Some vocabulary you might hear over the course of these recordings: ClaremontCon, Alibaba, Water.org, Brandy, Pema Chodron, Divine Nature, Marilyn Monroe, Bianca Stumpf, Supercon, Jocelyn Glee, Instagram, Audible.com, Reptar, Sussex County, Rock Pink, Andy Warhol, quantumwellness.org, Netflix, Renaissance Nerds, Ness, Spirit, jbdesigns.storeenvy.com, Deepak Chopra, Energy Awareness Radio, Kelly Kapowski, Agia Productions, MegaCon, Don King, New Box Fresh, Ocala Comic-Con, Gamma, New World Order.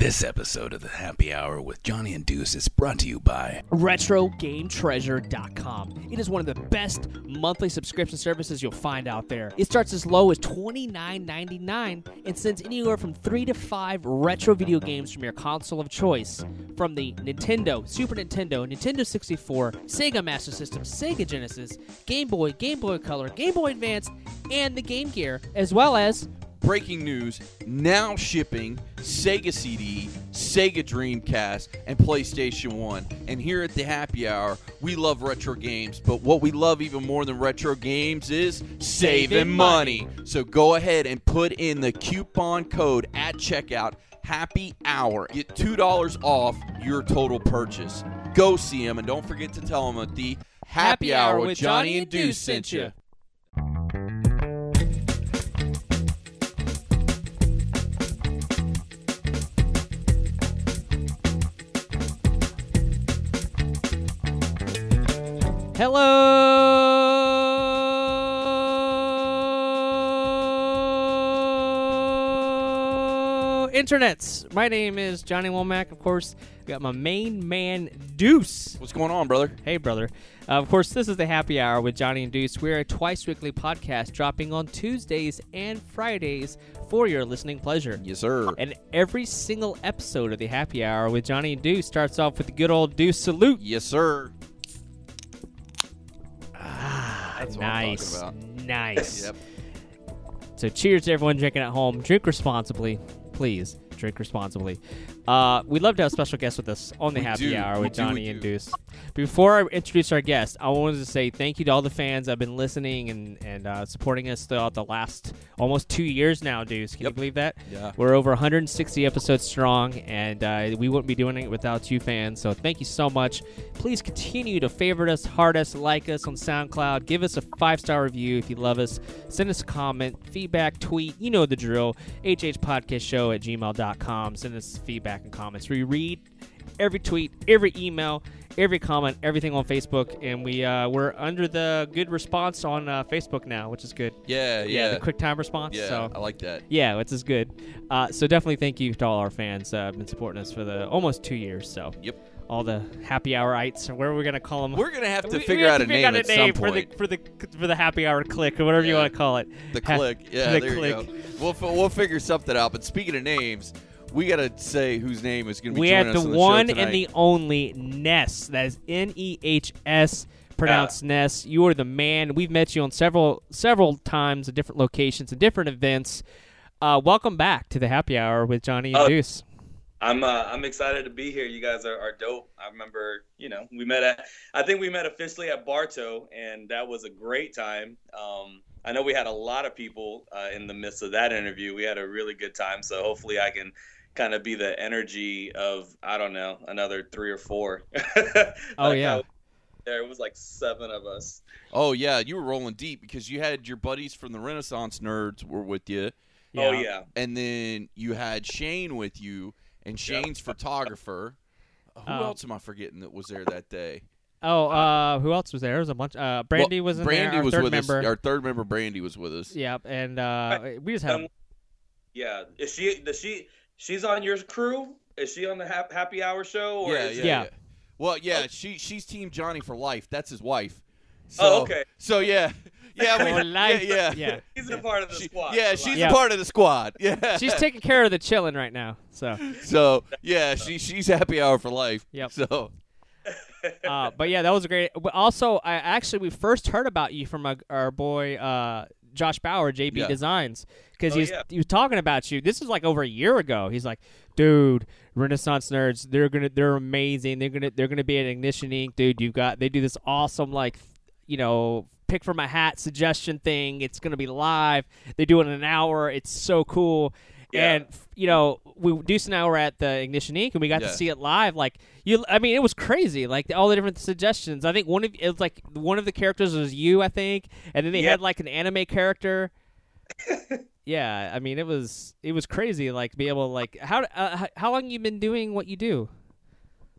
This episode of the Happy Hour with Johnny and Deuce is brought to you by RetroGameTreasure.com. It is one of the best monthly subscription services you'll find out there. It starts as low as $29.99 and sends anywhere from 3 to 5 retro video games from your console of choice, from the Nintendo, Super Nintendo, Nintendo 64, Sega Master System, Sega Genesis, Game Boy Color, Game Boy Advance, and the Game Gear, as well as... breaking news, now shipping Sega CD, Sega Dreamcast, and PlayStation 1. And here at the Happy Hour, we love retro games, but what we love even more than retro games is saving money. So go ahead and put in the coupon code at checkout, Happy Hour. Get $2 off your total purchase. Go see them, and don't forget to tell them that the Happy Hour with Johnny and Deuce sent you. Hello, Internets. My name is Johnny Womack, of course. I got my main man, Deuce. What's going on, brother? Hey, brother. Of course, this is the Happy Hour with Johnny and Deuce. We're a twice-weekly podcast dropping on Tuesdays and Fridays for your listening pleasure. Yes, sir. And every single episode of the Happy Hour with Johnny and Deuce starts off with the good old Deuce salute. Yes, sir. That's nice, what I'm talking about. Nice. Yep. So cheers to everyone drinking at home. Drink responsibly. Please, drink responsibly. We'd love to have a special guest with us on the Happy Hour with Johnny and Deuce. Before I introduce our guest, I wanted to say thank you to all the fans that have been listening and supporting us throughout the last almost 2 years now, Deuce. Can you believe that? Yeah. We're over 160 episodes strong, and we wouldn't be doing it without you fans, so thank you so much. Please continue to favorite us, heart us, like us on SoundCloud. Give us a 5-star review if you love us. Send us a comment, feedback, tweet. You know the drill. HHpodcastshow at gmail.com. Send us feedback and comments. We read every tweet, every email, every comment, everything on Facebook, and we're under the good response on Facebook now, which is good. Yeah, the quick time response. Yeah, so, I like that. Yeah, which is good. So definitely thank you to all our fans have been supporting us for the almost 2 years. So yep, all the Happy Hourites, or where are we gonna call them? We're gonna have to figure out a name at some point for the Happy Hour click or whatever you want to call it. The click. Yeah, the there click. You go. We'll figure something out. But speaking of names, we got to say whose name is going to be joining us on the show tonight. We have the one and the only Ness. That is N-E-H-S, pronounced Ness. You are the man. We've met you on several times at different locations and different events. Welcome back to the Happy Hour with Johnny and Deuce. I'm excited to be here. You guys are dope. I remember, we met I think we met officially at Bartow, and that was a great time. I know we had a lot of people in the midst of that interview. We had a really good time, so hopefully I can kind of be the energy of, I don't know, another 3 or 4. There was like 7 of us. Oh, yeah, you were rolling deep because you had your buddies from the Renaissance Nerds were with you. Yeah. Oh, yeah. And then you had Shane with you and Shane's photographer. Who else am I forgetting that was there that day? Who else was there? There was a bunch. Brandy was in there. Our third member, Brandy, was with us. Yeah, and we just had... yeah. Is she... She's on your crew? Is she on the Happy Hour show? Or yeah. Well, yeah, she's Team Johnny for life. That's his wife. So, okay. So, yeah. Yeah. She's a part of the squad. Yeah, she's a part of the squad. Yeah. She's taking care of the chilling right now. So yeah, she's Happy Hour for life. Yep. So... but yeah, that was great. Also, we first heard about you from our boy Josh Bauer, JB Designs, because he was talking about you. This is like over a year ago. He's like, dude, Renaissance Nerds, they're amazing. They're gonna be at Ignition Inc. Dude, they do this awesome pick from a hat suggestion thing. It's gonna be live. They do it in an hour. It's so cool. Yeah. And, Deuce and I were at the Ignition Inc. and we got to see it live. Like, it was crazy. Like, all the different suggestions. I think one of the characters was you, I think. And then they had, an anime character. Yeah. I mean, it was crazy. Like, be able to, how long you been doing what you do?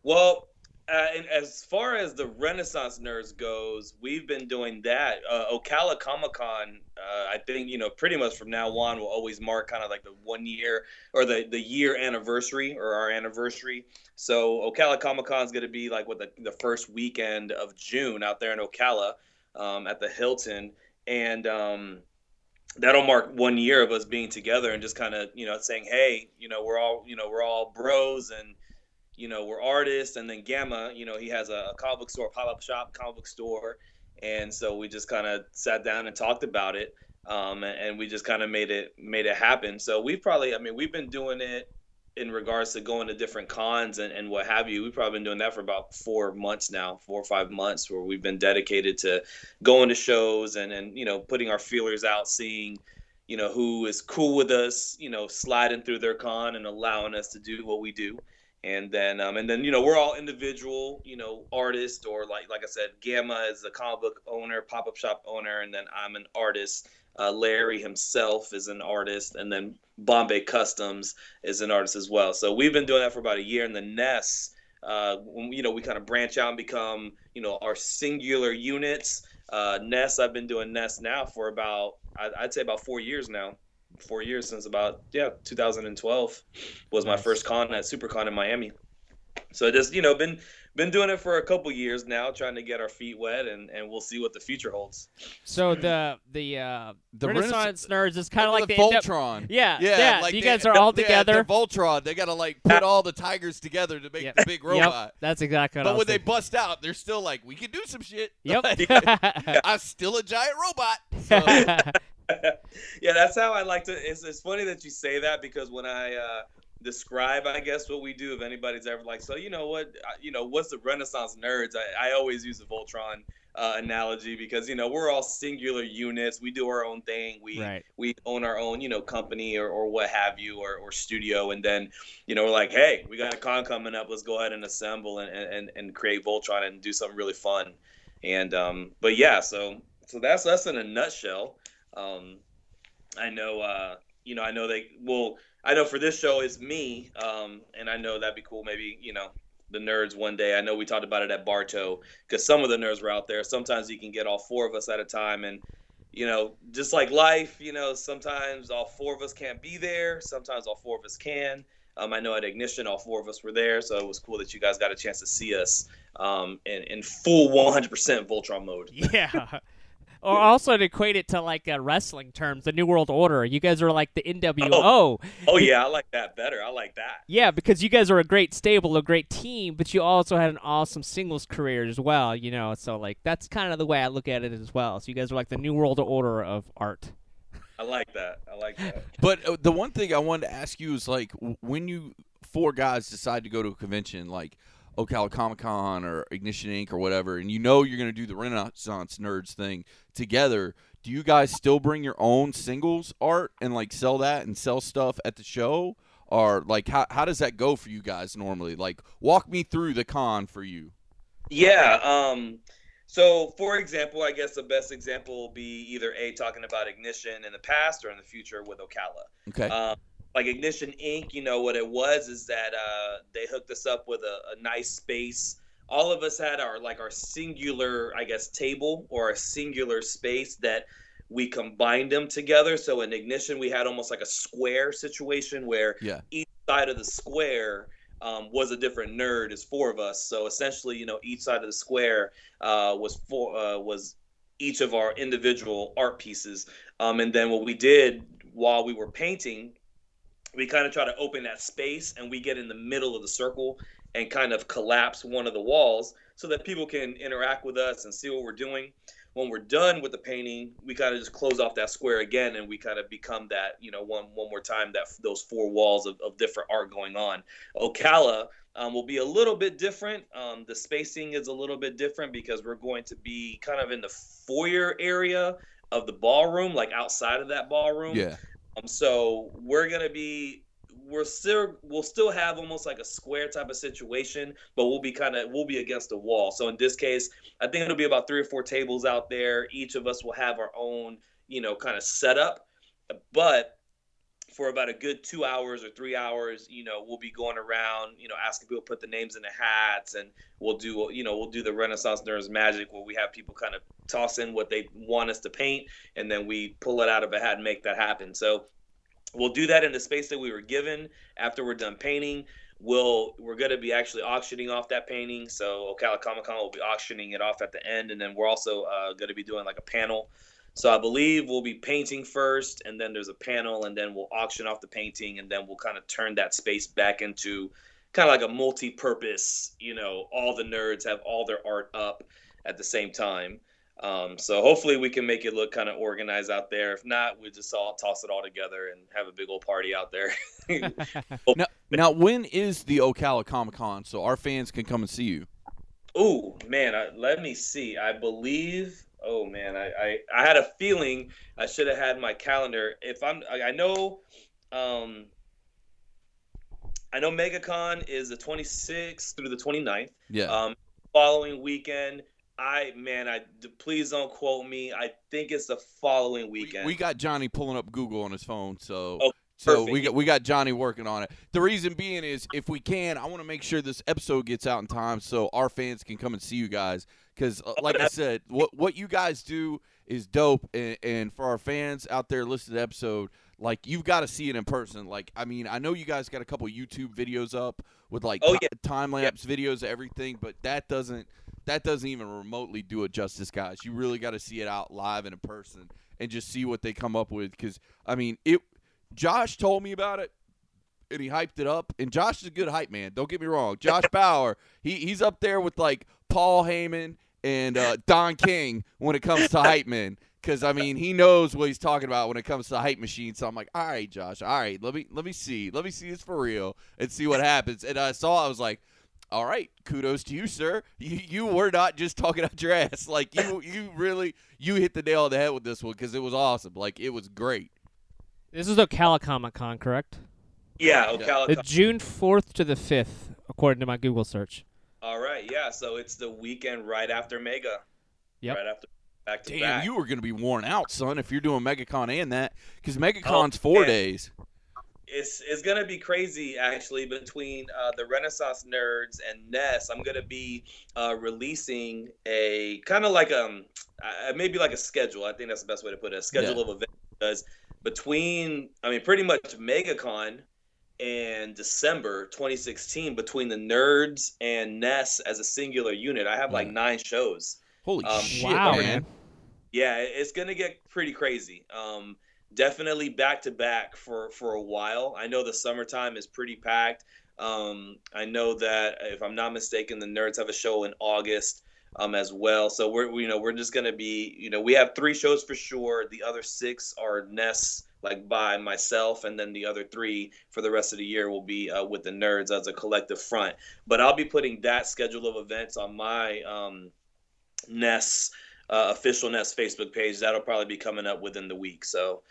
Well, And as far as the Renaissance Nerds goes, we've been doing that. Ocala Comic-Con, I think, you know, pretty much from now on will always mark kind of like the 1 year or the year anniversary or our anniversary. So Ocala Comic-Con is going to be like what the first weekend of June out there in Ocala at the Hilton. And that'll mark 1 year of us being together and just kind of, you know, saying, hey, we're all bros and, you know, we're artists. And then Gamma, you know, he has a comic book store, pop-up shop, comic book store. And so we just kind of sat down and talked about it. And we just kind of made it happen. So we've been doing it in regards to going to different cons and what have you. We've probably been doing that for about 4 months now, 4 or 5 months, where we've been dedicated to going to shows and, you know, putting our feelers out, seeing, you know, who is cool with us, you know, sliding through their con and allowing us to do what we do. And then, you know, we're all individual, you know, artists, or like I said, Gamma is a comic book owner, pop-up shop owner. And then I'm an artist. Larry himself is an artist. And then Bombay Customs is an artist as well. So we've been doing that for about a year. And then Ness, you know, we kind of branch out and become, you know, our singular units. Ness, I've been doing Ness now for about, I'd say about 4 years now. 4 years since about 2012 was my first con at Supercon in Miami. So just, you know, been doing it for a couple years now, trying to get our feet wet, and we'll see what the future holds. So the Renaissance Nerds is kind of like the Voltron. Yeah. Like you guys are all together. The Voltron. They got to like put all the tigers together to make the big robot. Yep. That's exactly what I was thinking. They bust out, they're still like, we can do some shit. Yep. Like, I'm still a giant robot. So. Yeah, that's how I like to. It's funny that you say that, because when I describe, I guess, what we do, if anybody's ever like, so you know what, what's the Renaissance Nerds? I always use the Voltron analogy, because you know we're all singular units. We do our own thing. We own our own company or what have you, or studio. And then we're like, hey, we got a con coming up. Let's go ahead and assemble and create Voltron and do something really fun. And but yeah, so that's us in a nutshell. I know for this show it's me, and I know that'd be cool. Maybe, the nerds one day. I know we talked about it at Bartow, because some of the nerds were out there. Sometimes you can get all four of us at a time, and, just like life, sometimes all four of us can't be there. Sometimes all four of us can. I know at Ignition, all four of us were there, so it was cool that you guys got a chance to see us in full 100% Voltron mode. Yeah. Or also to equate it to like wrestling terms, the New World Order. You guys are like the NWO. Oh yeah, I like that better. I like that. Yeah, because you guys are a great stable, a great team, but you also had an awesome singles career as well. So like that's kind of the way I look at it as well. So you guys are like the New World Order of art. I like that. But the one thing I wanted to ask you is like, when you four guys decide to go to a convention like Ocala Comic-Con or Ignition Inc. or whatever, and you're going to do the Renaissance Nerds thing together, do you guys still bring your own singles art and, like, sell that and sell stuff at the show? Or, like, how does that go for you guys normally? Like, walk me through the con for you. Yeah, so, for example, I guess the best example will be either, A, talking about Ignition in the past or in the future with Ocala. Okay. Like Ignition Inc., what it was is that they hooked us up with a nice space. All of us had our singular, I guess, table or a singular space that we combined them together. So in Ignition, we had almost like a square situation where each side of the square was a different nerd. Is four of us. So essentially, each side of the square was each of our individual art pieces. And then what we did while we were painting, we kind of try to open that space, and we get in the middle of the circle and kind of collapse one of the walls so that people can interact with us and see what we're doing. When we're done with the painting, we kind of just close off that square again, and we kind of become that, one more time, that those four walls of different art going on. Ocala will be a little bit different. The spacing is a little bit different because we're going to be kind of in the foyer area of the ballroom, like outside of that ballroom. Yeah. So we'll still have almost like a square type of situation, but we'll be against the wall. So in this case, I think it'll be about 3 or 4 tables out there. Each of us will have our own, kind of setup, but for about a good 2 hours or 3 hours. You know, we'll be going around, you know, asking people to put the names in the hats, and we'll do, you know, we'll do the Renaissance Nerds magic where we have people kind of toss in what they want us to paint, and then we pull it out of a hat and make that happen. So we'll do that in the space that we were given after we're done painting. We're going to be actually auctioning off that painting. So Ocala Comic-Con will be auctioning it off at the end, and then we're also going to be doing like a panel. So I believe we'll be painting first, and then there's a panel, and then we'll auction off the painting, and then we'll kind of turn that space back into kind of like a multi-purpose, you know, all the nerds have all their art up at the same time. So hopefully we can make it look kind of organized out there. If not, we just all toss it all together and have a big old party out there. Now, when is the Ocala Comic-Con so our fans can come and see you? Oh, man, let me see. I believe... Oh man, I had a feeling I should have had my calendar. I know MegaCon is the 26th through the 29th. Yeah. Following weekend, please don't quote me. I think it's the following weekend. We got Johnny pulling up Google on his phone, so. Oh. So we got Johnny working on it. The reason being is, if we can, I want to make sure this episode gets out in time so our fans can come and see you guys. Because, like I said, what you guys do is dope. And for our fans out there listening to the episode, like, you've got to see it in person. Like, I mean, I know you guys got a couple YouTube videos up with, like, time-lapse videos and everything. But that doesn't even remotely do it justice, guys. You really got to see it out live and in person and just see what they come up with. Because, I mean, Josh told me about it, and he hyped it up. And Josh is a good hype man. Don't get me wrong. Josh Bauer, he's up there with, like, Paul Heyman and Don King when it comes to hype men. Because, I mean, he knows what he's talking about when it comes to hype machines. So I'm like, all right, Josh, all right, let me see. Let me see this for real and see what happens. And I was like, all right, kudos to you, sir. You were not just talking out your ass. Like, you really hit the nail on the head with this one because it was awesome. Like, it was great. This is Ocala Comic-Con, correct? Yeah, Ocala. It's June 4th to the 5th, according to my Google search. All right, yeah. So it's the weekend right after Mega. Yep. Right after back to back. Damn, you were going to be worn out, son, if you're doing MegaCon and that, because MegaCon's 4 days. It's going to be crazy, actually, between the Renaissance Nerds and Ness. I'm going to be releasing a kind of like maybe like a schedule. I think that's the best way to put it. A schedule of events. Because between, I mean, pretty much MegaCon and December 2016, between the Nerds and Ness as a singular unit, I have like 9 shows. Holy shit, wow, man. Yeah, it's going to get pretty crazy. Definitely back-to-back for a while. I know the summertime is pretty packed. I know that, if I'm not mistaken, the Nerds have a show in August as well. So we're just going to be, you know, we have 3 shows for sure. The other 6 are Ness, like by myself, and then the other 3 for the rest of the year will be with the Nerds as a collective front. But I'll be putting that schedule of events on my Ness, official Ness Facebook page. That'll probably be coming up within the week. So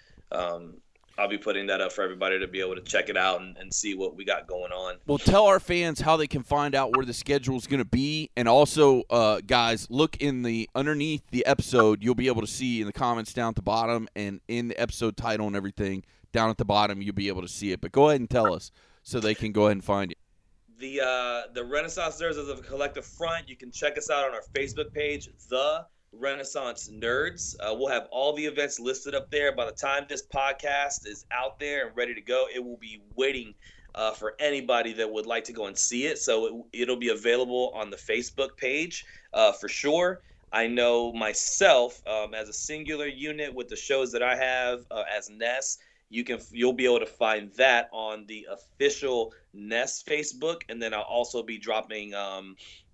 I'll be putting that up for everybody to be able to check it out and see what we got going on. Well, tell our fans how they can find out where the schedule is going to be. And also, guys, look underneath the episode. You'll be able to see in the comments down at the bottom and in the episode title and everything down at the bottom, you'll be able to see it. But go ahead and tell us so they can go ahead and find it. The Renaissance Nerds is a collective front. You can check us out on our Facebook page, The Renaissance Nerds. We'll have all the events listed up there. By the time this podcast is out there and ready to go, it will be waiting for anybody that would like to go and see it. So it'll be available on the Facebook page for sure. I know myself, as a singular unit with the shows that I have as Ness, you'll be able to find that on the official Ness Facebook. And then I'll also be dropping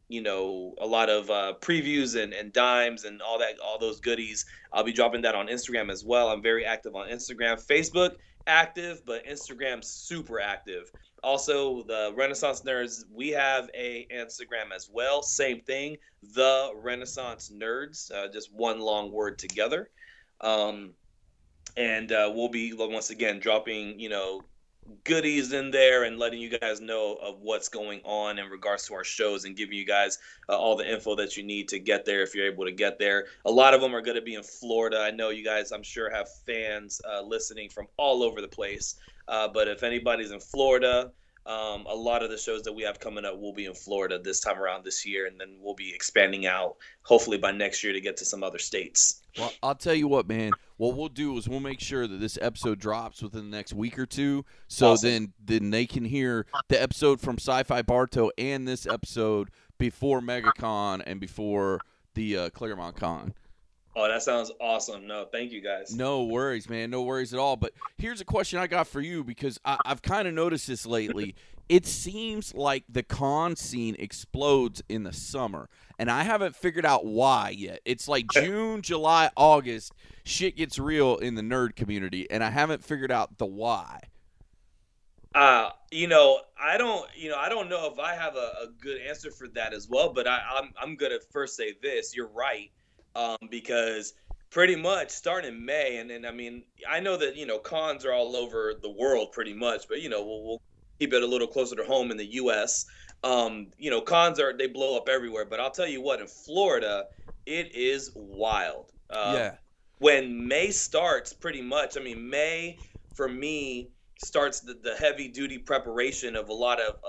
you know, a lot of previews and dimes and all that, all those goodies. I'll be dropping that on Instagram as well. I'm very active on Instagram. Facebook active, but Instagram super active. Also, the Renaissance Nerds, we have a Instagram as well. Same thing, The Renaissance Nerds, just one long word together. And we'll be, once again, dropping, you know, goodies in there and letting you guys know of what's going on in regards to our shows and giving you guys all the info that you need to get there if you're able to get there. A lot of them are going to be in Florida. I know you guys, I'm sure, have fans listening from all over the place. But if anybody's in Florida, a lot of the shows that we have coming up will be in Florida this time around this year, and then we'll be expanding out hopefully by next year to get to some other states. Well, I'll tell you what, man. What we'll do is we'll make sure that this episode drops within the next week or two, so awesome. then they can hear the episode from Sci-Fi Bartow and this episode before MegaCon and before the ClaremontCon. Oh, that sounds awesome. No, thank you, guys. No worries, man. No worries at all. But here's a question I got for you, because I've kind of noticed this lately. It seems like the con scene explodes in the summer, and I haven't figured out why yet. It's like June, July, August, shit gets real in the nerd community, and I haven't figured out the why. I don't know if I have a good answer for that as well, but I'm going to first say this. You're right. Because pretty much starting May, and I mean, I know that, you know, cons are all over the world pretty much, but, you know, we'll keep it a little closer to home in the U.S. You know, cons they blow up everywhere, but I'll tell you what, in Florida, it is wild. Yeah. When May starts pretty much, I mean, May for me starts the heavy duty preparation of a lot of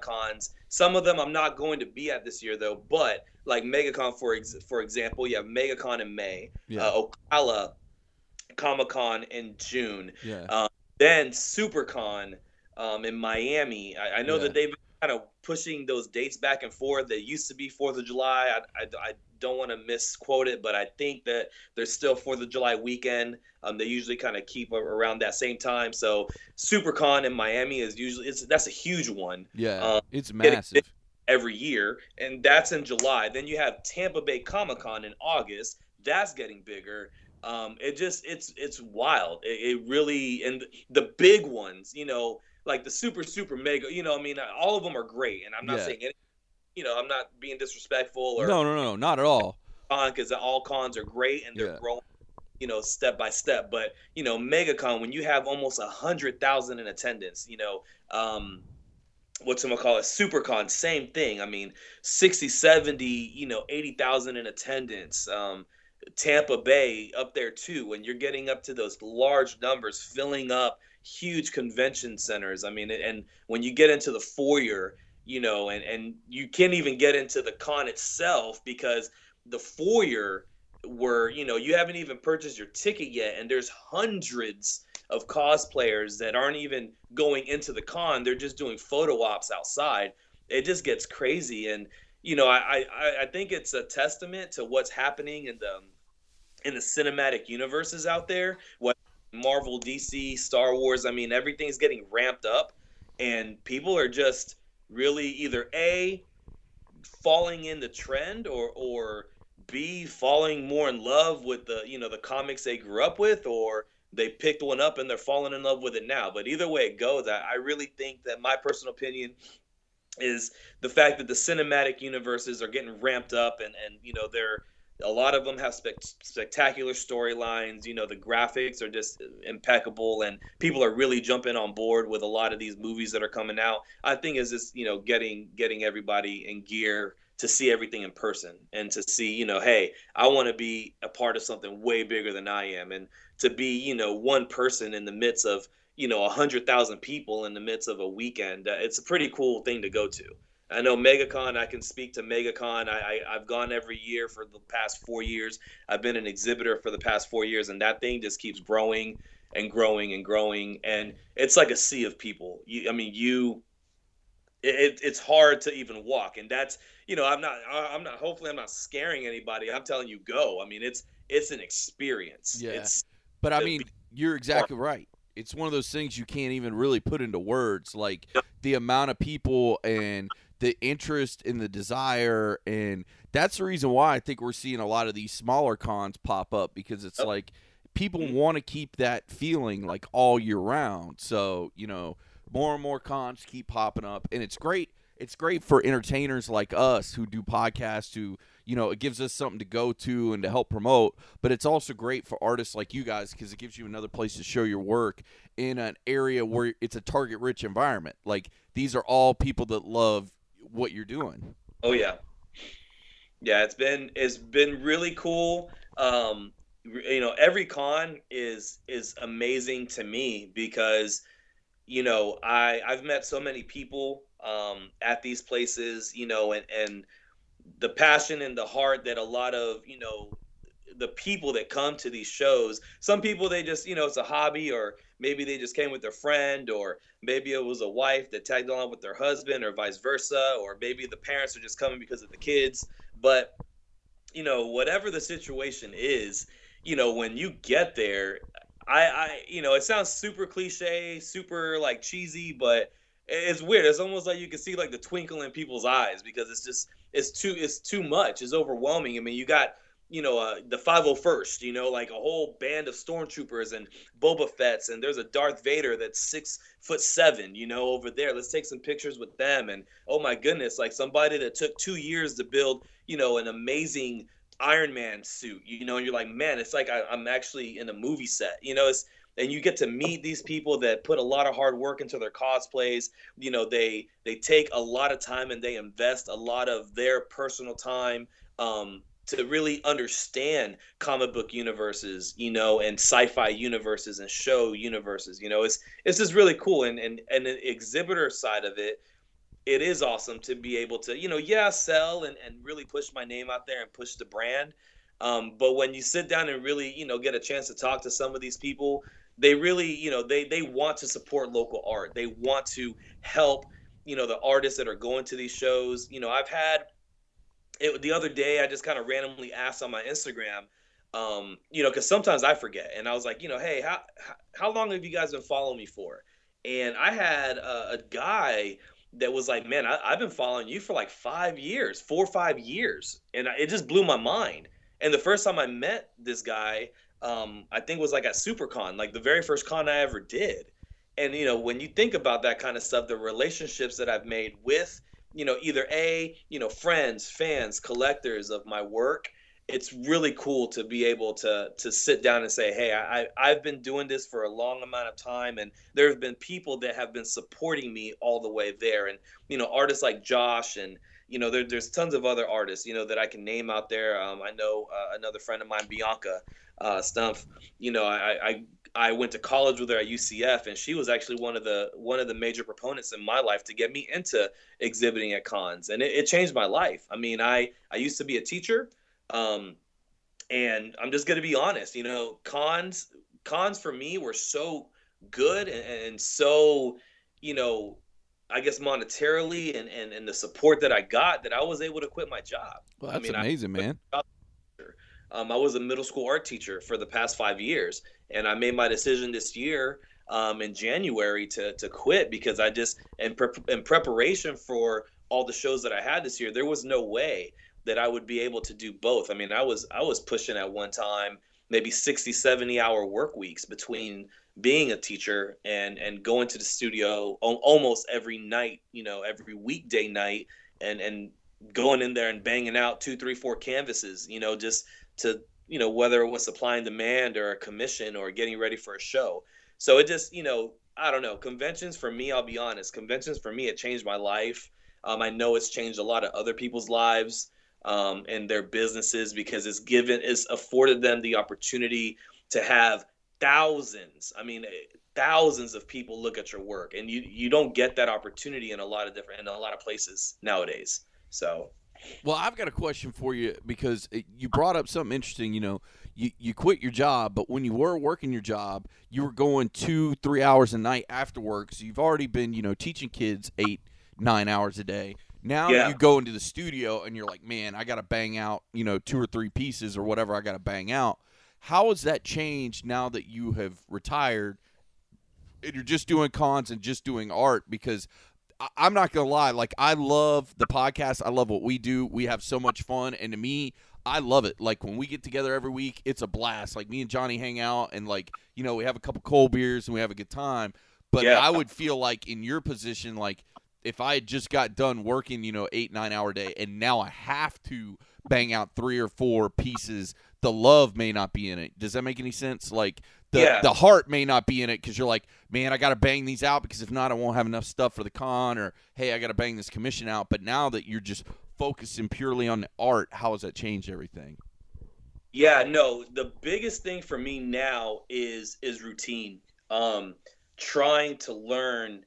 cons. Some of them I'm not going to be at this year though, but like MegaCon, for example, you have MegaCon in May, yeah. Ocala Comic-Con in June, yeah. Then Supercon in Miami. I know that they've been kind of pushing those dates back and forth. They used to be 4th of July. I don't want to misquote it, but I think that there's still 4th of July weekend. They usually kind of keep around that same time. So Supercon in Miami is usually that's a huge one. Yeah, it's massive. Every year, and that's in July. Then you have Tampa Bay Comic Con in August. That's getting bigger. It's wild. It really, and the big ones, you know, like the super mega, you know, I mean, all of them are great, and I'm not saying anything, you know, I'm not being disrespectful or no, not at all. Because all cons are great and they're growing, you know, step by step. But you know, MegaCon, when you have almost 100,000 in attendance, you know, SuperCon, same thing. I mean, 60, 70, you know, 80,000 in attendance. Tampa Bay up there too. When you're getting up to those large numbers, filling up huge convention centers. I mean, and when you get into the foyer, you know, and you can't even get into the con itself because the foyer where, you know, you haven't even purchased your ticket yet, and there's hundreds of cosplayers that aren't even going into the con. They're just doing photo ops outside. It just gets crazy. And, you know, I think it's a testament to what's happening in the cinematic universes out there. What Marvel, DC, Star Wars, I mean, everything's getting ramped up, and people are just really either A, falling in the trend, or B, falling more in love with the, you know, the comics they grew up with, or they picked one up and they're falling in love with it now. But either way it goes, I really think that my personal opinion is the fact that the cinematic universes are getting ramped up, and you know, a lot of them have spectacular storylines. You know, the graphics are just impeccable, and people are really jumping on board with a lot of these movies that are coming out. I think it's just, you know, getting everybody in gear to see everything in person, and to see, you know, hey, I want to be a part of something way bigger than I am. And to be, you know, one person in the midst of, you know, 100,000 people in the midst of a weekend, it's a pretty cool thing to go to. I know MegaCon, I can speak to MegaCon. I've gone every year for the past 4 years. I've been an exhibitor for the past 4 years, and that thing just keeps growing and growing and growing. And it's like a sea of people. It's hard to even walk, and that's, you know, I'm not. Hopefully, I'm not scaring anybody. I'm telling you, go. I mean, it's an experience. Yeah. But I mean, you're exactly right. It's one of those things you can't even really put into words, like the amount of people and the interest and the desire, and that's the reason why I think we're seeing a lot of these smaller cons pop up, because it's like people want to keep that feeling like all year round. So you know, more and more cons keep popping up, and it's great. It's great for entertainers like us who do podcasts, who, you know, it gives us something to go to and to help promote, but it's also great for artists like you guys, because it gives you another place to show your work in an area where it's a target-rich environment. Like, these are all people that love what you're doing. Oh, yeah. Yeah, it's been really cool. You know, every con is amazing to me, because – you know, I've met so many people at these places, you know, and the passion and the heart that a lot of, you know, the people that come to these shows, some people, they just, you know, it's a hobby, or maybe they just came with their friend, or maybe it was a wife that tagged along with their husband, or vice versa, or maybe the parents are just coming because of the kids. But, you know, whatever the situation is, you know, when you get there, I you know, it sounds super cliche, super like cheesy, but it's weird. It's almost like you can see like the twinkle in people's eyes, because it's just, it's too much. It's overwhelming. I mean, you got, you know, the 501st, you know, like a whole band of stormtroopers and Boba Fett's, and there's a Darth Vader that's 6'7", you know, over there. Let's take some pictures with them. And oh my goodness, like somebody that took 2 years to build, you know, an amazing Iron Man suit, you know, and you're like, man, it's like I'm actually in a movie set, you know. It's, and you get to meet these people that put a lot of hard work into their cosplays. You know, they take a lot of time and they invest a lot of their personal time to really understand comic book universes, you know, and sci-fi universes and show universes. You know, it's just really cool. And the exhibitor side of it, it is awesome to be able to, you know, sell and really push my name out there and push the brand. But when you sit down and really, you know, get a chance to talk to some of these people, they really, you know, they want to support local art. They want to help, you know, the artists that are going to these shows. You know, I've had it the other day, I just kind of randomly asked on my Instagram, you know, because sometimes I forget. And I was like, you know, hey, how long have you guys been following me for? And I had a guy that was like, man, I've been following you for like 5 years, 4 or 5 years. And it just blew my mind. And the first time I met this guy, I think was like at Supercon, like the very first con I ever did. And, you know, when you think about that kind of stuff, the relationships that I've made with, you know, either A, you know, friends, fans, collectors of my work, it's really cool to be able to sit down and say, hey, I've been doing this for a long amount of time, and there have been people that have been supporting me all the way there. And, you know, artists like Josh, and, you know, there's tons of other artists, you know, that I can name out there. I know another friend of mine, Bianca Stumpf, you know, I went to college with her at UCF, and she was actually one of the major proponents in my life to get me into exhibiting at cons. And it changed my life. I mean, I used to be a teacher. And I'm just going to be honest, you know, cons for me were so good and so, you know, I guess monetarily and the support that I got, that I was able to quit my job. Well, that's amazing, man. I was a middle school art teacher for the past 5 years, and I made my decision this year, in January to quit, because I just, in preparation for all the shows that I had this year, there was no way that I would be able to do both. I mean, I was pushing at one time maybe 60, 70-hour work weeks between being a teacher and going to the studio almost every night, you know, every weekday night, and going in there and banging out 2, 3, 4 canvases, you know, just to, you know, whether it was supply and demand or a commission or getting ready for a show. So it just, you know, I don't know. Conventions for me, I'll be honest, it changed my life. I know it's changed a lot of other people's lives, and their businesses, because it's afforded them the opportunity to have thousands of people look at your work, and you don't get that opportunity in a lot of places nowadays. So, well, I've got a question for you, because you brought up something interesting. You know, you quit your job, but when you were working your job, you were going 2-3 hours a night after work, so you've already been, you know, teaching kids 8-9 hours a day. Now you go into the studio and you're like, man, I got to bang out, you know, 2 or 3 pieces or whatever I got to bang out. How has that changed now that you have retired and you're just doing cons and just doing art? Because I'm not going to lie, like, I love the podcast. I love what we do. We have so much fun. And to me, I love it. Like, when we get together every week, it's a blast. Like, me and Johnny hang out and, like, you know, we have a couple cold beers and we have a good time. But I would feel like in your position, like, if I had just got done working, you know, 8-9 hour day, and now I have to bang out 3 or 4 pieces, the love may not be in it. Does that make any sense? Like, the heart may not be in it, because you're like, man, I got to bang these out, because if not, I won't have enough stuff for the con, or, hey, I got to bang this commission out. But now that you're just focusing purely on the art, how has that changed everything? Yeah, no, the biggest thing for me now is routine. trying to learn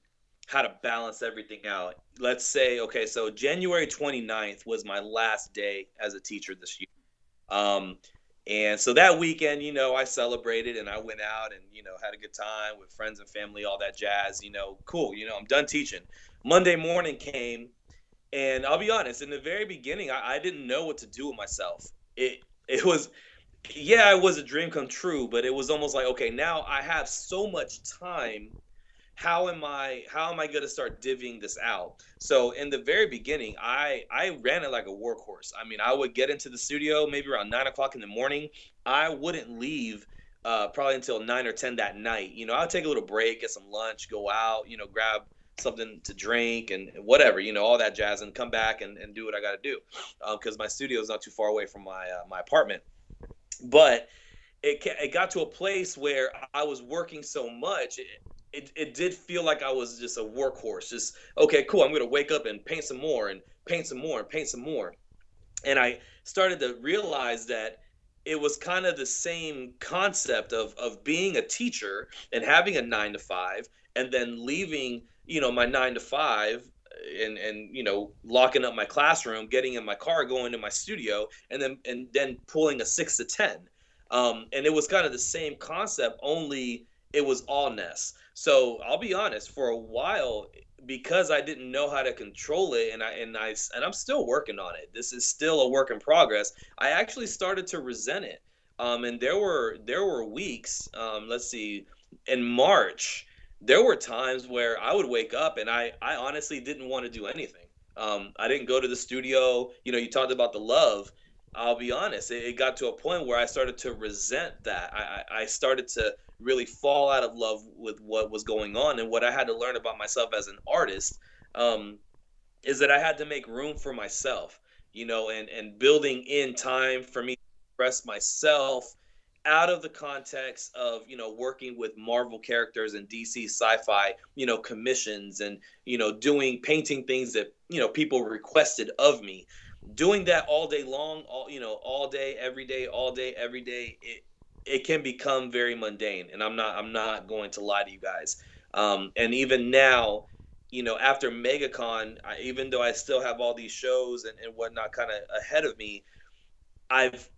how to balance everything out. Let's say, okay, so January 29th was my last day as a teacher this year. And so that weekend, you know, I celebrated and I went out and, you know, had a good time with friends and family, all that jazz, you know, cool. You know, I'm done teaching. Monday morning came, and I'll be honest, in the very beginning, I didn't know what to do with myself. It was, yeah, it was a dream come true, but it was almost like, okay, now I have so much time. How am I going to start divvying this out? So in the very beginning, I ran it like a workhorse. I mean, I would get into the studio maybe around 9 o'clock in the morning. I wouldn't leave probably until 9 or 10 that night. You know, I'd take a little break, get some lunch, go out, you know, grab something to drink and whatever, you know, all that jazz, and come back and do what I got to do, because my studio is not too far away from my apartment. But it got to a place where I was working so much. It did feel like I was just a workhorse, just, okay, cool, I'm going to wake up and paint some more and paint some more and paint some more. And I started to realize that it was kind of the same concept of being a teacher and having a 9 to 5 and then leaving, you know, my 9 to 5 and, you know, locking up my classroom, getting in my car, going to my studio, and then pulling a 6 to 10. And it was kind of the same concept, only it was all Ness. So I'll be honest, for a while, because I didn't know how to control it, and I'm still working on it. This is still a work in progress. I actually started to resent it, and there were weeks. Let's see, in March, there were times where I would wake up and I honestly didn't want to do anything. I didn't go to the studio. You know, you talked about the love. I'll be honest, it got to a point where I started to resent that. I started to really fall out of love with what was going on, and what I had to learn about myself as an artist is that I had to make room for myself, you know, and building in time for me to express myself out of the context of, you know, working with Marvel characters and DC sci-fi, you know, commissions and, you know, painting things that, you know, people requested of me. Doing that all day long, all day, every day, it can become very mundane, and I'm not going to lie to you guys. And even now, you know, after MegaCon, even though I still have all these shows and whatnot kind of ahead of me, I've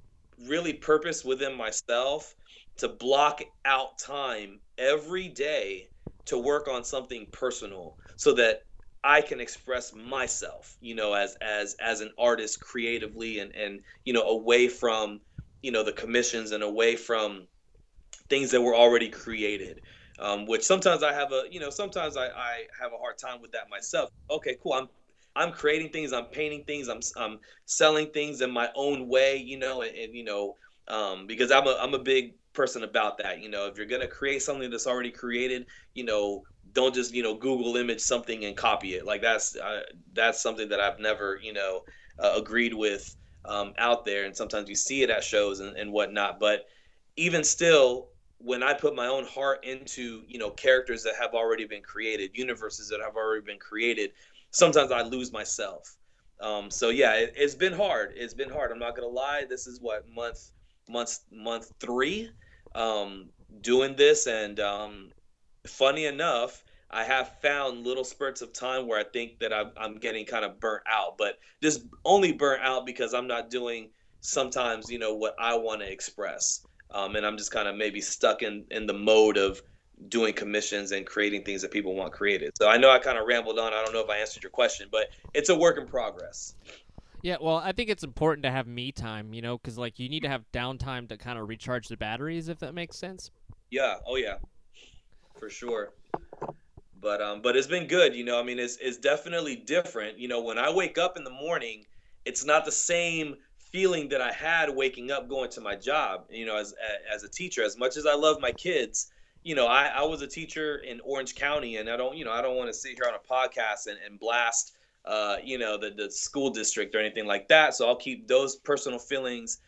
really purposed within myself to block out time every day to work on something personal so that I can express myself, you know, as an artist creatively and, you know, away from, you know, the commissions and away from things that were already created, which sometimes I have a hard time with that myself. Okay, cool. I'm creating things, I'm painting things, I'm selling things in my own way, you know, and you know, because I'm a big person about that. You know, if you're going to create something that's already created, you know, don't just, you know, Google image something and copy it. Like that's something that I've never, you know, agreed with out there. And sometimes you see it at shows and whatnot. But even still, when I put my own heart into, you know, characters that have already been created, universes that have already been created, sometimes I lose myself. So yeah, it's been hard. It's been hard. I'm not gonna lie. This is what month 3, doing this, and funny enough, I have found little spurts of time where I think that I'm getting kind of burnt out, but just only burnt out because I'm not doing sometimes, you know, what I want to express. And I'm just kind of maybe stuck in the mode of doing commissions and creating things that people want created. So I know I kind of rambled on. I don't know if I answered your question, but it's a work in progress. Yeah, well, I think it's important to have me time, you know, because, like, you need to have downtime to kind of recharge the batteries, if that makes sense. Yeah. Oh, yeah. For sure. But it's been good, you know. I mean, it's definitely different. You know, when I wake up in the morning, it's not the same feeling that I had waking up going to my job, you know, as a teacher. As much as I love my kids, you know, I was a teacher in Orange County, and I don't want to sit here on a podcast and blast you know, the school district or anything like that. So I'll keep those personal feelings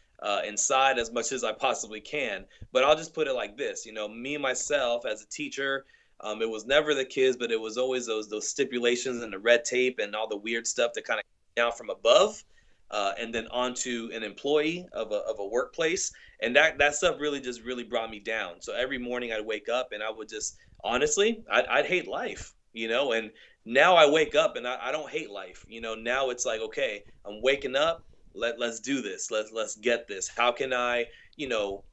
inside as much as I possibly can. But I'll just put it like this, you know, me myself as a teacher, it was never the kids, but it was always those stipulations and the red tape and all the weird stuff that kind of came down from above, and then onto an employee of a workplace. And that stuff really brought me down. So every morning I'd wake up and I would just honestly, I'd hate life, you know. And now I wake up and I don't hate life, you know. Now it's like, okay, I'm waking up. Let's do this. Let's get this. How can I, you know,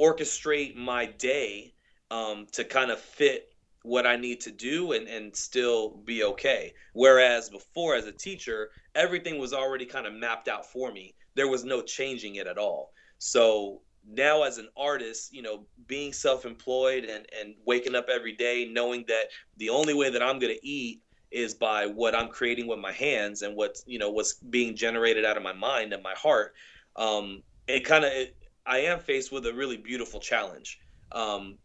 orchestrate my day to kind of fit what I need to do and still be okay. Whereas before, as a teacher, everything was already kind of mapped out for me. There was no changing it at all. So now as an artist, you know, being self-employed and waking up every day, knowing that the only way that I'm going to eat is by what I'm creating with my hands and what's, you know, what's being generated out of my mind and my heart. I am faced with a really beautiful challenge. But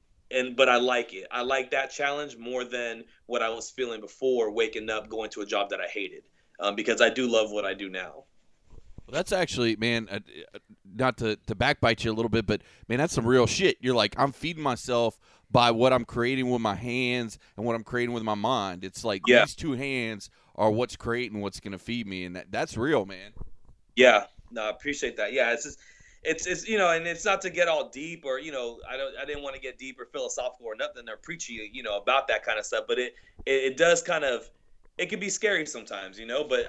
I like it. I like that challenge more than what I was feeling before waking up, going to a job that I hated, because I do love what I do now. Well, that's actually, man, not to backbite you a little bit, but man, that's some real shit. You're like, I'm feeding myself by what I'm creating with my hands and what I'm creating with my mind. It's like, yeah, these two hands are what's creating what's going to feed me. And that's real, man. Yeah, no, I appreciate that. Yeah, it's just, It's you know, and it's not to get all deep or, you know, I didn't want to get deep or philosophical or nothing or preachy, you know, about that kind of stuff, but it does kind of, it can be scary sometimes, you know, but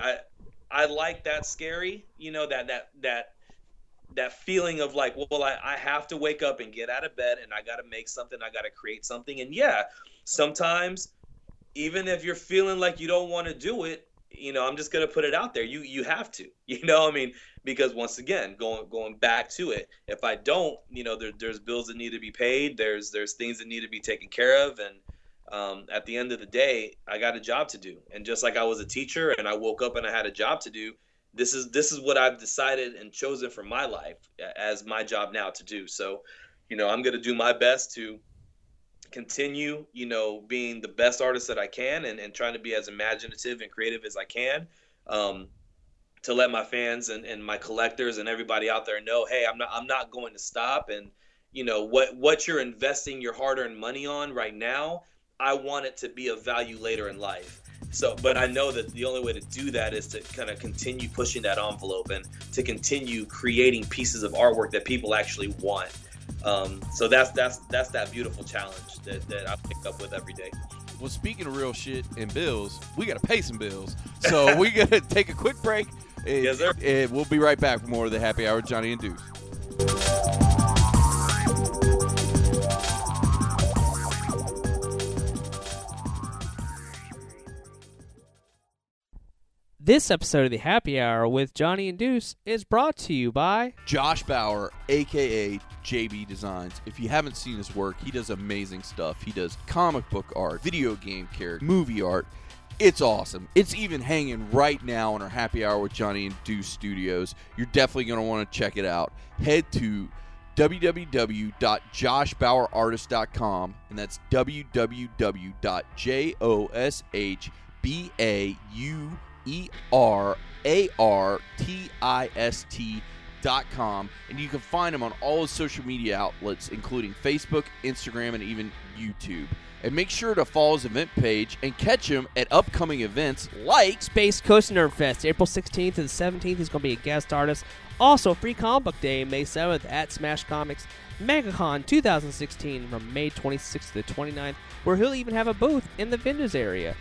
I like that scary, you know, that feeling of like, well, I have to wake up and get out of bed and I got to make something, I got to create something. And yeah, sometimes even if you're feeling like you don't want to do it, you know, I'm just going to put it out there. You have to, you know, I mean, because once again, going back to it, if I don't, you know, there's bills that need to be paid. There's things that need to be taken care of. And at the end of the day, I got a job to do. And just like I was a teacher and I woke up and I had a job to do, this is what I've decided and chosen for my life as my job now to do. So, you know, I'm going to do my best to continue, you know, being the best artist that I can and trying to be as imaginative and creative as I can, to let my fans and my collectors and everybody out there know, hey, I'm not going to stop. And, you know, what you're investing your hard-earned money on right now, I want it to be of value later in life. So, but I know that the only way to do that is to kind of continue pushing that envelope and to continue creating pieces of artwork that people actually want. So that's that beautiful challenge that I pick up with every day. Well, speaking of real shit and bills, we got to pay some bills. So we got to take a quick break. Yes, sir. And we'll be right back with more of the Happy Hour, Johnny and Deuce. This episode of the Happy Hour with Johnny and Deuce is brought to you by Josh Bauer, a.k.a. JB Designs. If you haven't seen his work, he does amazing stuff. He does comic book art, video game character, movie art. It's awesome. It's even hanging right now in our Happy Hour with Johnny and Deuce studios. You're definitely going to want to check it out. Head to www.joshbauerartist.com, and that's www.joshbauerartist.com, and you can find him on all his social media outlets, including Facebook, Instagram, and even YouTube. And make sure to follow his event page and catch him at upcoming events like Space Coast Nerd Fest, April 16th and 17th. He's going to be a guest artist. Also, Free Comic Book Day, May 7th at Smash Comics. MegaCon 2016 from May 26th to the 29th, where he'll even have a booth in the vendors area.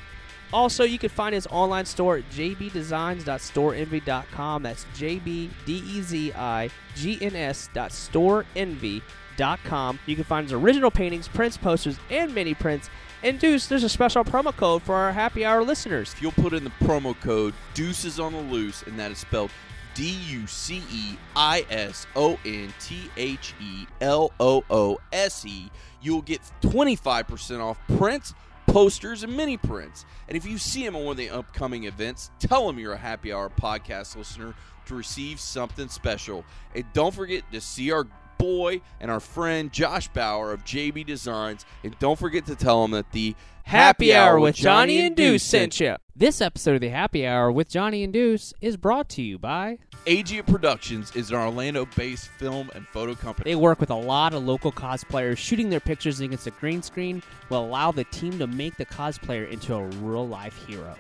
Also, you can find his online store at jbdesigns.storeenvy.com. That's jbdesigns.storeenvy.com. You can find his original paintings, prints, posters, and mini prints. And Deuce, there's a special promo code for our Happy Hour listeners. If you'll put in the promo code Deuces on the Loose, and that is spelled DUCEISONTHELOOSE, you'll get 25% off prints, posters, and mini prints. And if you see him on one of the upcoming events, tell him you're a Happy Hour podcast listener to receive something special. And don't forget to see our boy and our friend Josh Bauer of JB Designs. And don't forget to tell him that the Happy Hour with Johnny and Deuce sent you. This episode of the Happy Hour with Johnny and Deuce is brought to you by Agia Productions. Is an Orlando-based film and photo company. They work with a lot of local cosplayers, shooting their pictures against a green screen will allow the team to make the cosplayer into a real-life hero.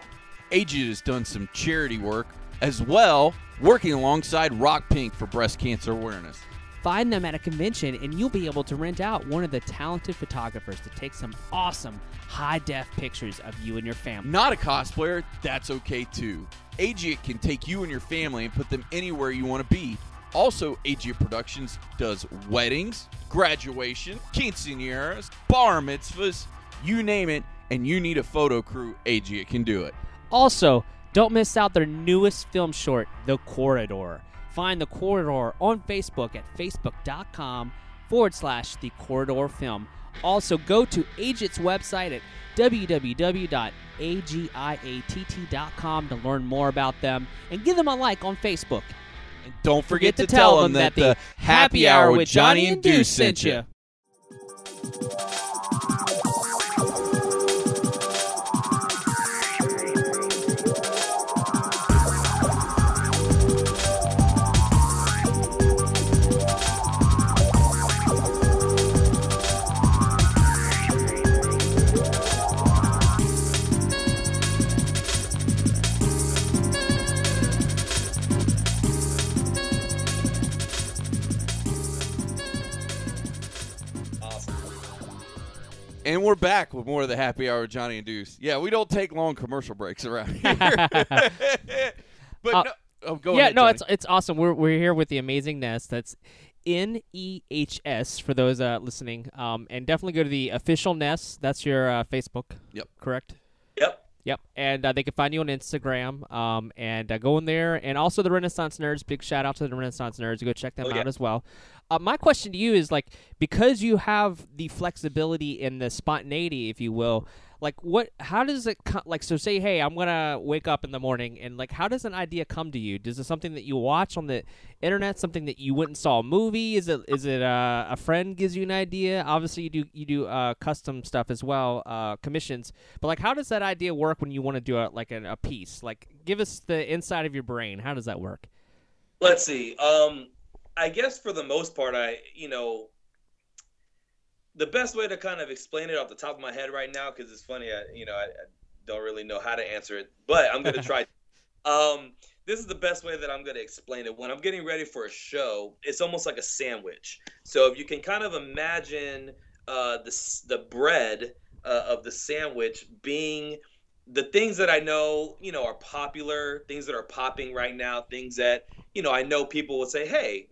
Agia has done some charity work as well, working alongside Rock Pink for breast cancer awareness. Find them at a convention, and you'll be able to rent out one of the talented photographers to take some awesome high-def pictures of you and your family. Not a cosplayer? That's okay, too. Agia can take you and your family and put them anywhere you want to be. Also, Agia Productions does weddings, graduation, quinceañeras, bar mitzvahs, you name it, and you need a photo crew, Agia can do it. Also, don't miss out their newest film short, The Corridor. Find The Corridor on Facebook at facebook.com/The Corridor Film. Also, go to Agia's website at www.agiatt.com to learn more about them and give them a like on Facebook. And don't forget to tell them that the Happy Hour with Johnny and Deuce sent you. And we're back with more of the Happy Hour with Johnny and Deuce. Yeah, we don't take long commercial breaks around here. Go ahead, Johnny. It's awesome. We're here with the amazing Ness. That's N-E-H-S for those listening. And definitely go to the official Ness. That's your Facebook. Yep. Correct? Yep. And they can find you on Instagram. And go in there. And also the Renaissance Nerds. Big shout out to the Renaissance Nerds. Go check them out as well. My question to you is, like, because you have the flexibility and the spontaneity, if you will, like, what? How does it so say, hey, I'm gonna wake up in the morning, and like, how does an idea come to you? Is it something that you watch on the internet? Something that you went and saw a movie? Is it a friend gives you an idea? Obviously, you do custom stuff as well, commissions. But like, how does that idea work when you want to do a piece? Like, give us the inside of your brain. How does that work? Let's see. I guess for the most part, the best way to kind of explain it off the top of my head right now, because it's funny, I don't really know how to answer it, but I'm going to try. This is the best way that I'm going to explain it. When I'm getting ready for a show, it's almost like a sandwich. So if you can kind of imagine the bread of the sandwich being the things that I know, are popular, things that are popping right now, things that, I know people would say, hey,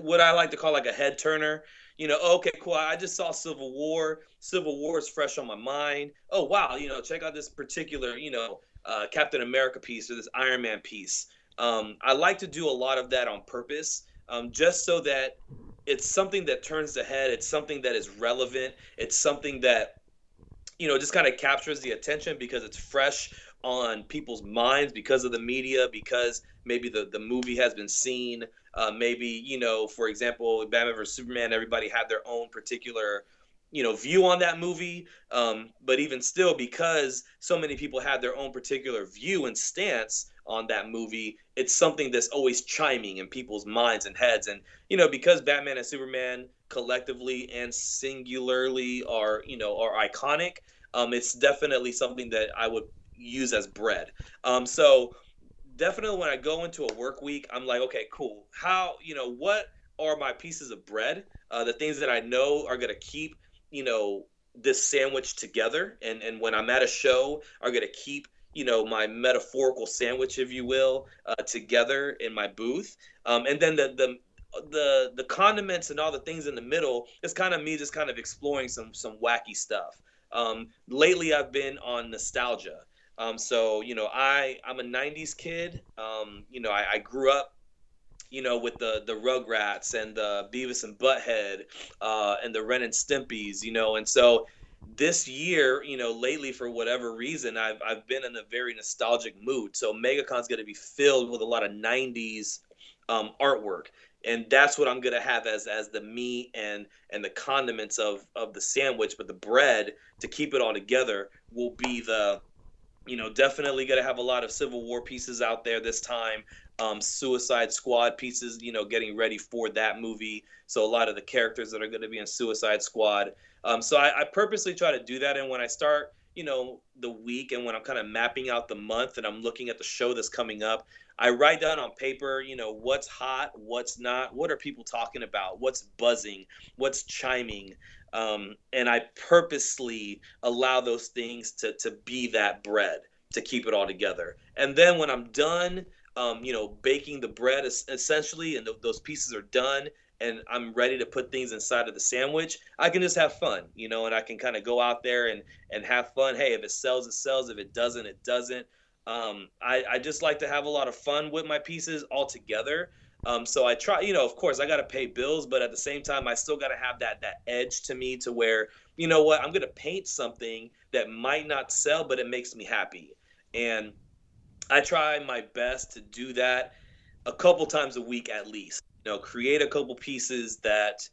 what I like to call like a head turner, okay, cool. I just saw Civil War. Civil War is fresh on my mind. Oh, wow. Check out this particular, Captain America piece or this Iron Man piece. I like to do a lot of that on purpose, just so that it's something that turns the head. It's something that is relevant. It's something that, just kind of captures the attention because it's fresh on people's minds because of the media, because maybe the movie has been seen. Maybe, for example, Batman vs. Superman, everybody had their own particular, view on that movie. But even still, because so many people had their own particular view and stance on that movie, it's something that's always chiming in people's minds and heads. And, because Batman and Superman collectively and singularly are, are iconic, it's definitely something that I would use as bread. So definitely when I go into a work week, I'm like, okay, cool. How, what are my pieces of bread? The things that I know are going to keep, this sandwich together. And when I'm at a show, are going to keep, my metaphorical sandwich, if you will, together in my booth. And then the condiments and all the things in the middle, it's kind of me just kind of exploring some wacky stuff. Lately I've been on nostalgia. So, I'm a 90s kid. I grew up, with the Rugrats and the Beavis and Butthead, and the Ren and Stimpies, and so this year, lately for whatever reason, I've been in a very nostalgic mood. So MegaCon's going to be filled with a lot of 90s, artwork. And that's what I'm going to have as the meat and the condiments of the sandwich. But the bread to keep it all together will be definitely going to have a lot of Civil War pieces out there this time. Suicide Squad pieces, getting ready for that movie. So a lot of the characters that are going to be in Suicide Squad. So I purposely try to do that. And when I start, you know, the week and when I'm kind of mapping out the month and I'm looking at the show that's coming up, I write down on paper, you know, what's hot, what's not, what are people talking about, what's buzzing, what's chiming. And I purposely allow those things to be that bread to keep it all together. And then when I'm done, you know, baking the bread is essentially, and those pieces are done, and I'm ready to put things inside of the sandwich, I can just have fun, you know, and I can kind of go out there and have fun. Hey, if it sells, it sells. If it doesn't, it doesn't. I just like to have a lot of fun with my pieces all together. So I try, you know, of course I got to pay bills, but at the same time, I still got to have that edge to me to where, you know what, I'm going to paint something that might not sell, but it makes me happy. And I try my best to do that a couple times a week at least. You know, create a couple pieces that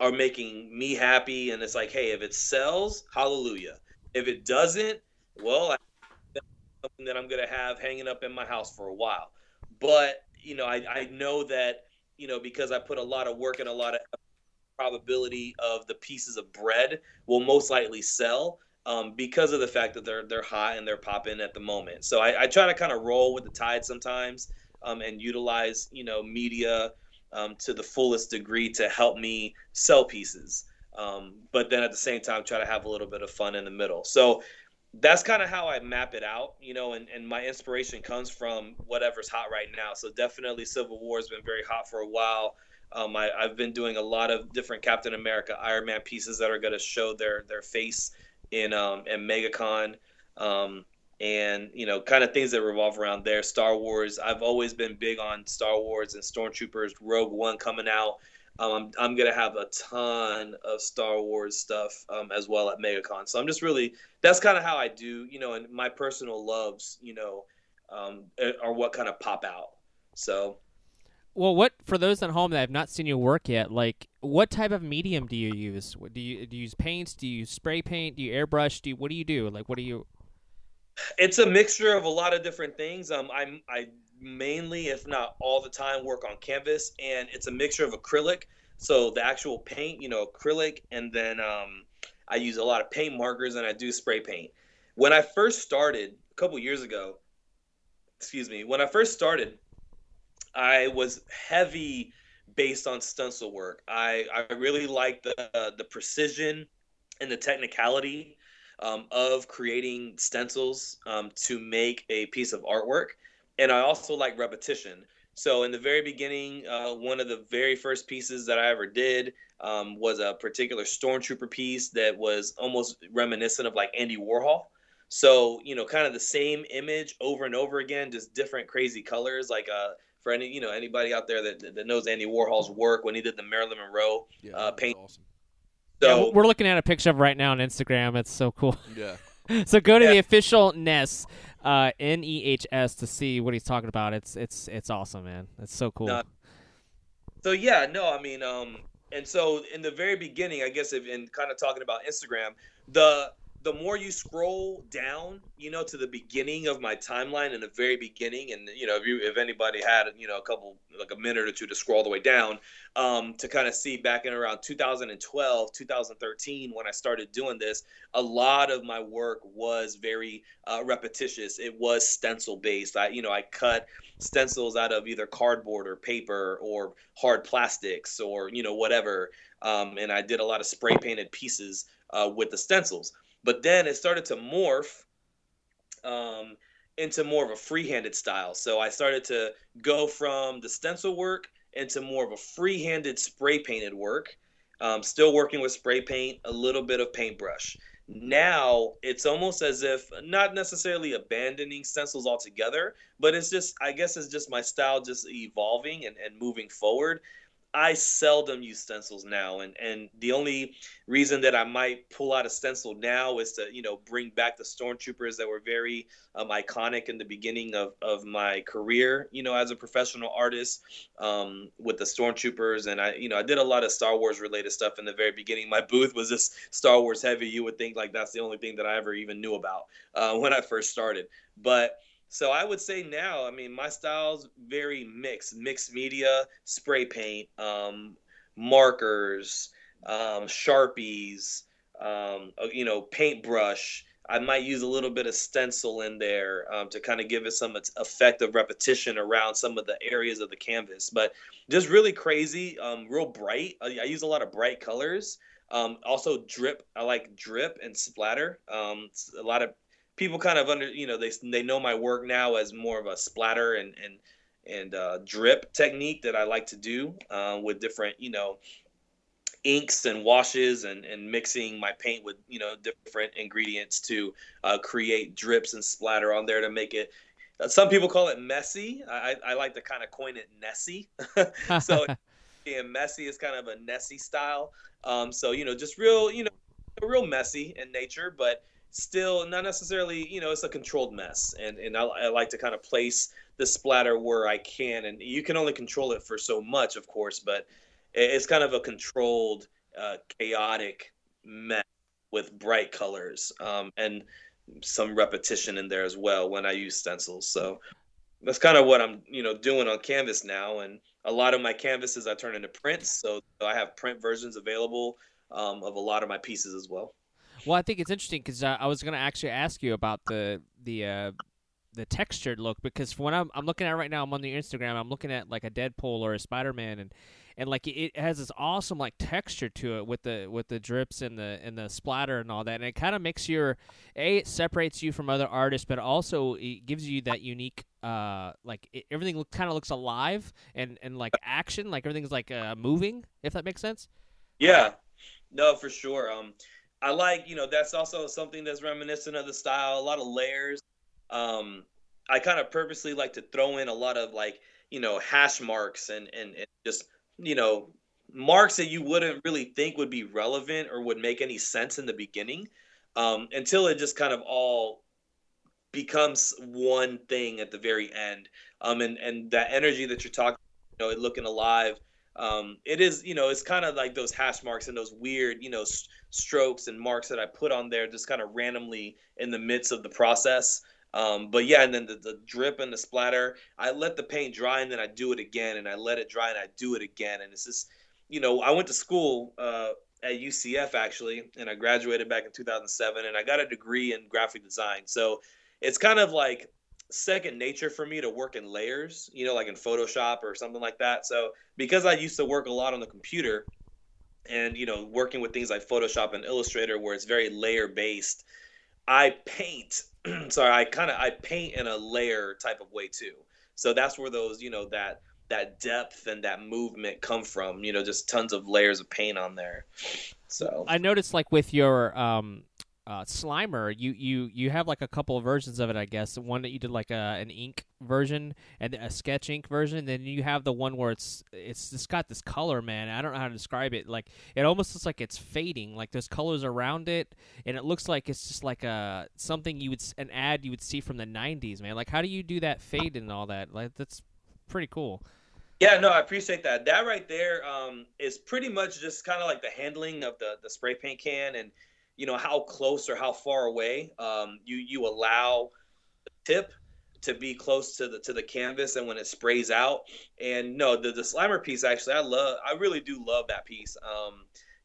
are making me happy, and it's like, hey, if it sells, hallelujah. If it doesn't, well, that's something that I'm going to have hanging up in my house for a while. But, you know, I know that, you know, because I put a lot of work and a lot of probability of the pieces of bread will most likely sell because of the fact that they're hot and they're popping at the moment. So I try to kind of roll with the tide sometimes and utilize, you know, media to the fullest degree to help me sell pieces. But then at the same time, try to have a little bit of fun in the middle. So that's kind of how I map it out, you know, and my inspiration comes from whatever's hot right now. So definitely Civil War has been very hot for a while. I've been doing a lot of different Captain America, Iron Man pieces that are going to show their face in MegaCon. And, you know, kind of things that revolve around there. Star Wars, I've always been big on Star Wars and Stormtroopers. Rogue One coming out. I'm going to have a ton of Star Wars stuff as well at MegaCon. So I'm just really, that's kind of how I do, you know, and my personal loves, you know, are what kind of pop out. So. Well, for those at home that have not seen your work yet, like, what type of medium do you use? Do you use paints? Do you spray paint? Do you airbrush? What do you do? Like, what do you... It's a mixture of a lot of different things. I mainly, if not all the time, work on canvas, and it's a mixture of acrylic. So the actual paint, you know, acrylic, and then I use a lot of paint markers, and I do spray paint. When I first started a couple years ago, I was heavy based on stencil work. I really liked the precision and the technicality of creating stencils to make a piece of artwork. And I also like repetition. So in the very beginning, one of the very first pieces that I ever did was a particular Stormtrooper piece that was almost reminiscent of like Andy Warhol. So, you know, kind of the same image over and over again, just different crazy colors. Like for anybody out there that knows Andy Warhol's work when he did the Marilyn Monroe paint. Awesome. So, yeah, we're looking at a picture of right now on Instagram. It's so cool. Yeah. So go to the official Ness, Nehs, to see what he's talking about. It's awesome, man. It's so cool. So yeah, no, I mean, and so in the very beginning, I guess, in kind of talking about Instagram, the more you scroll down, you know, to the beginning of my timeline in the very beginning. And, you know, if anybody had, you know, a minute or two to scroll all the way down to kind of see back in around 2012, 2013, when I started doing this, a lot of my work was very repetitious. It was stencil based. I cut stencils out of either cardboard or paper or hard plastics or, you know, whatever. And I did a lot of spray painted pieces with the stencils. But then it started to morph into more of a free-handed style. So I started to go from the stencil work into more of a free-handed spray-painted work, still working with spray paint, a little bit of paintbrush. Now it's almost as if not necessarily abandoning stencils altogether, but it's just, I guess it's just my style just evolving and moving forward. I seldom use stencils now, and the only reason that I might pull out a stencil now is to, you know, bring back the Stormtroopers that were very iconic in the beginning of my career, you know, as a professional artist with the Stormtroopers. And I did a lot of Star Wars related stuff in the very beginning. My booth was just Star Wars heavy. You would think like that's the only thing that I ever even knew about when I first started. But so I would say now, I mean, my style's very mixed media, spray paint, markers, Sharpies, you know, paintbrush, I might use a little bit of stencil in there to kind of give it some effective repetition around some of the areas of the canvas. But just really crazy, real bright. I use a lot of bright colors. Also drip. I like drip and splatter. A lot of people kind of they know my work now as more of a splatter and drip technique that I like to do with different, inks and washes and mixing my paint with, different ingredients to create drips and splatter on there to make it. Some people call it messy. I like to kind of coin it Nessie. So being messy is kind of a Nessie style. So, just real, real messy in nature, but still not necessarily, it's a controlled mess. And I like to kind of place the splatter where I can, and you can only control it for so much, of course, but it's kind of a controlled, chaotic mess with bright colors and some repetition in there as well when I use stencils. So that's kind of what I'm, doing on canvas now. And a lot of my canvases I turn into prints. So I have print versions available of a lot of my pieces as well. Well, I think it's interesting because I was going to actually ask you about the textured look, because when I'm looking at it right now, I'm on the Instagram, I'm looking at like a Deadpool or a Spider-Man, and like it has this awesome like texture to it with the drips and the splatter and all that, and it kind of makes it separates you from other artists, but also it gives you that unique everything kind of looks alive and like action, like everything's like moving, if that makes sense. Yeah, no, for sure. I like, that's also something that's reminiscent of the style, a lot of layers. I kind of purposely like to throw in a lot of like, hash marks and just, marks that you wouldn't really think would be relevant or would make any sense in the beginning, until it just kind of all becomes one thing at the very end. And that energy that you're talking, it looking alive, it is, it's kind of like those hash marks and those weird, strokes and marks that I put on there just kind of randomly in the midst of the process. But yeah, and then the drip and the splatter, I let the paint dry and then I do it again, and I let it dry and I do it again. And it's just, I went to school at UCF actually, and I graduated back in 2007, and I got a degree in graphic design. So it's kind of like second nature for me to work in layers, like in Photoshop or something like that. So because I used to work a lot on the computer and, working with things like Photoshop and Illustrator where it's very layer based, I paint in a layer type of way too. So that's where those, that depth and that movement come from, just tons of layers of paint on there. So I noticed like with your Slimer, you have like a couple of versions of it, I guess. One that you did like an ink version and a sketch ink version, and then you have the one where it's just got this color, man. I don't know how to describe it. Like it almost looks like it's fading, like there's colors around it, and it looks like it's just like a something an ad you would see from the 90s, man. Like how do you do that fade and all that? Like that's pretty cool. Yeah, no, I appreciate that. That right there is pretty much just kind of like the handling of the spray paint can, and how close or how far away you allow the tip to be close to the canvas, and when it sprays out. And no, the Slimer piece, actually, I really do love that piece.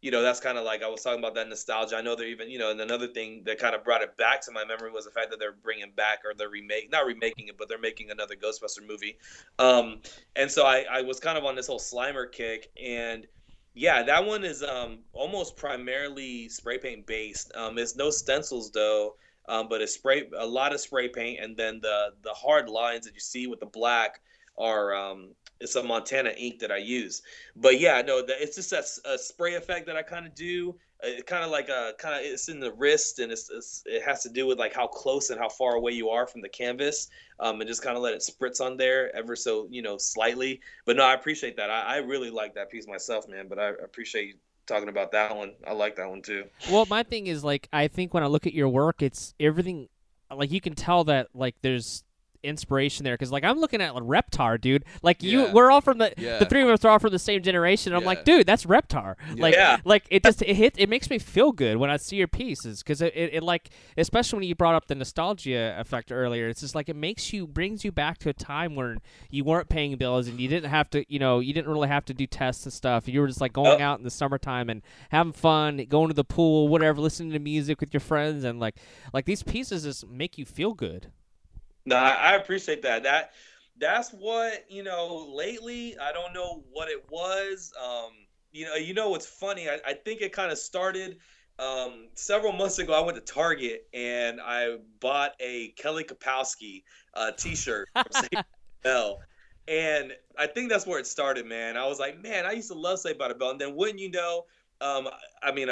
That's kind of like, I was talking about that nostalgia. I know they're even, and another thing that kind of brought it back to my memory was the fact that they're bringing back, or they're not remaking it, but they're making another Ghostbuster movie. And so I was kind of on this whole Slimer kick, and yeah, that one is almost primarily spray paint based. It's no stencils though, but it's a lot of spray paint, and then the hard lines that you see with the black are it's a Montana ink that I use. But yeah, no, it's just a spray effect that I kind of do. It kind of like it's in the wrist, and it has to do with like how close and how far away you are from the canvas, and just kind of let it spritz on there ever so slightly. But no, I appreciate that. I really like that piece myself, man. But I appreciate you talking about that one. I like that one too. Well, my thing is like I think when I look at your work, it's everything. Like you can tell that like there's inspiration there, because like I'm looking at Reptar, dude. Like you, we're all from the three of us are all from the same generation. And I'm like, dude, that's Reptar. Like it makes me feel good when I see your pieces, because it like, especially when you brought up the nostalgia effect earlier. It's just like it brings you back to a time when you weren't paying bills and you didn't have to, you didn't really have to do tests and stuff. You were just like going out in the summertime and having fun, going to the pool, whatever, listening to music with your friends, and like these pieces just make you feel good. No, I appreciate that. That's what, lately, I don't know what it was. You know what's funny? I think it kind of started several months ago. I went to Target and I bought a Kelly Kapowski T-shirt from Saved by the Bell. And I think that's where it started, man. I was like, man, I used to love Saved by the Bell. And then wouldn't you know, a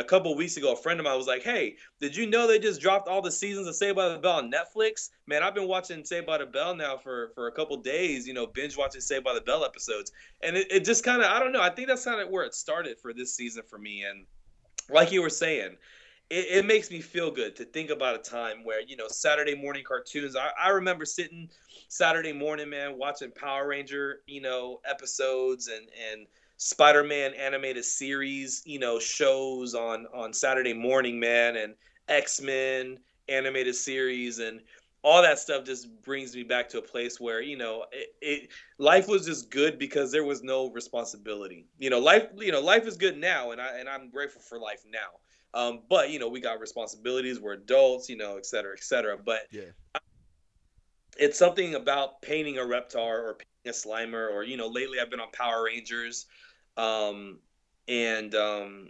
couple of weeks ago, a friend of mine was like, hey, did you know they just dropped all the seasons of Saved by the Bell on Netflix? Man, I've been watching Saved by the Bell now for a couple of days, binge watching Saved by the Bell episodes. And it just kind of, I don't know, I think that's kind of where it started for this season for me. And like you were saying, it makes me feel good to think about a time where, Saturday morning cartoons, I remember sitting Saturday morning, man, watching Power Ranger, episodes and Spider-Man animated series, shows on Saturday morning, man, and X-Men animated series and all that stuff just brings me back to a place where, life was just good because there was no responsibility. Life is good now, and I'm grateful for life now. But we got responsibilities, we're adults, et cetera, et cetera. But it's something about painting a Reptar or a Slimer, or lately I've been on Power Rangers, it's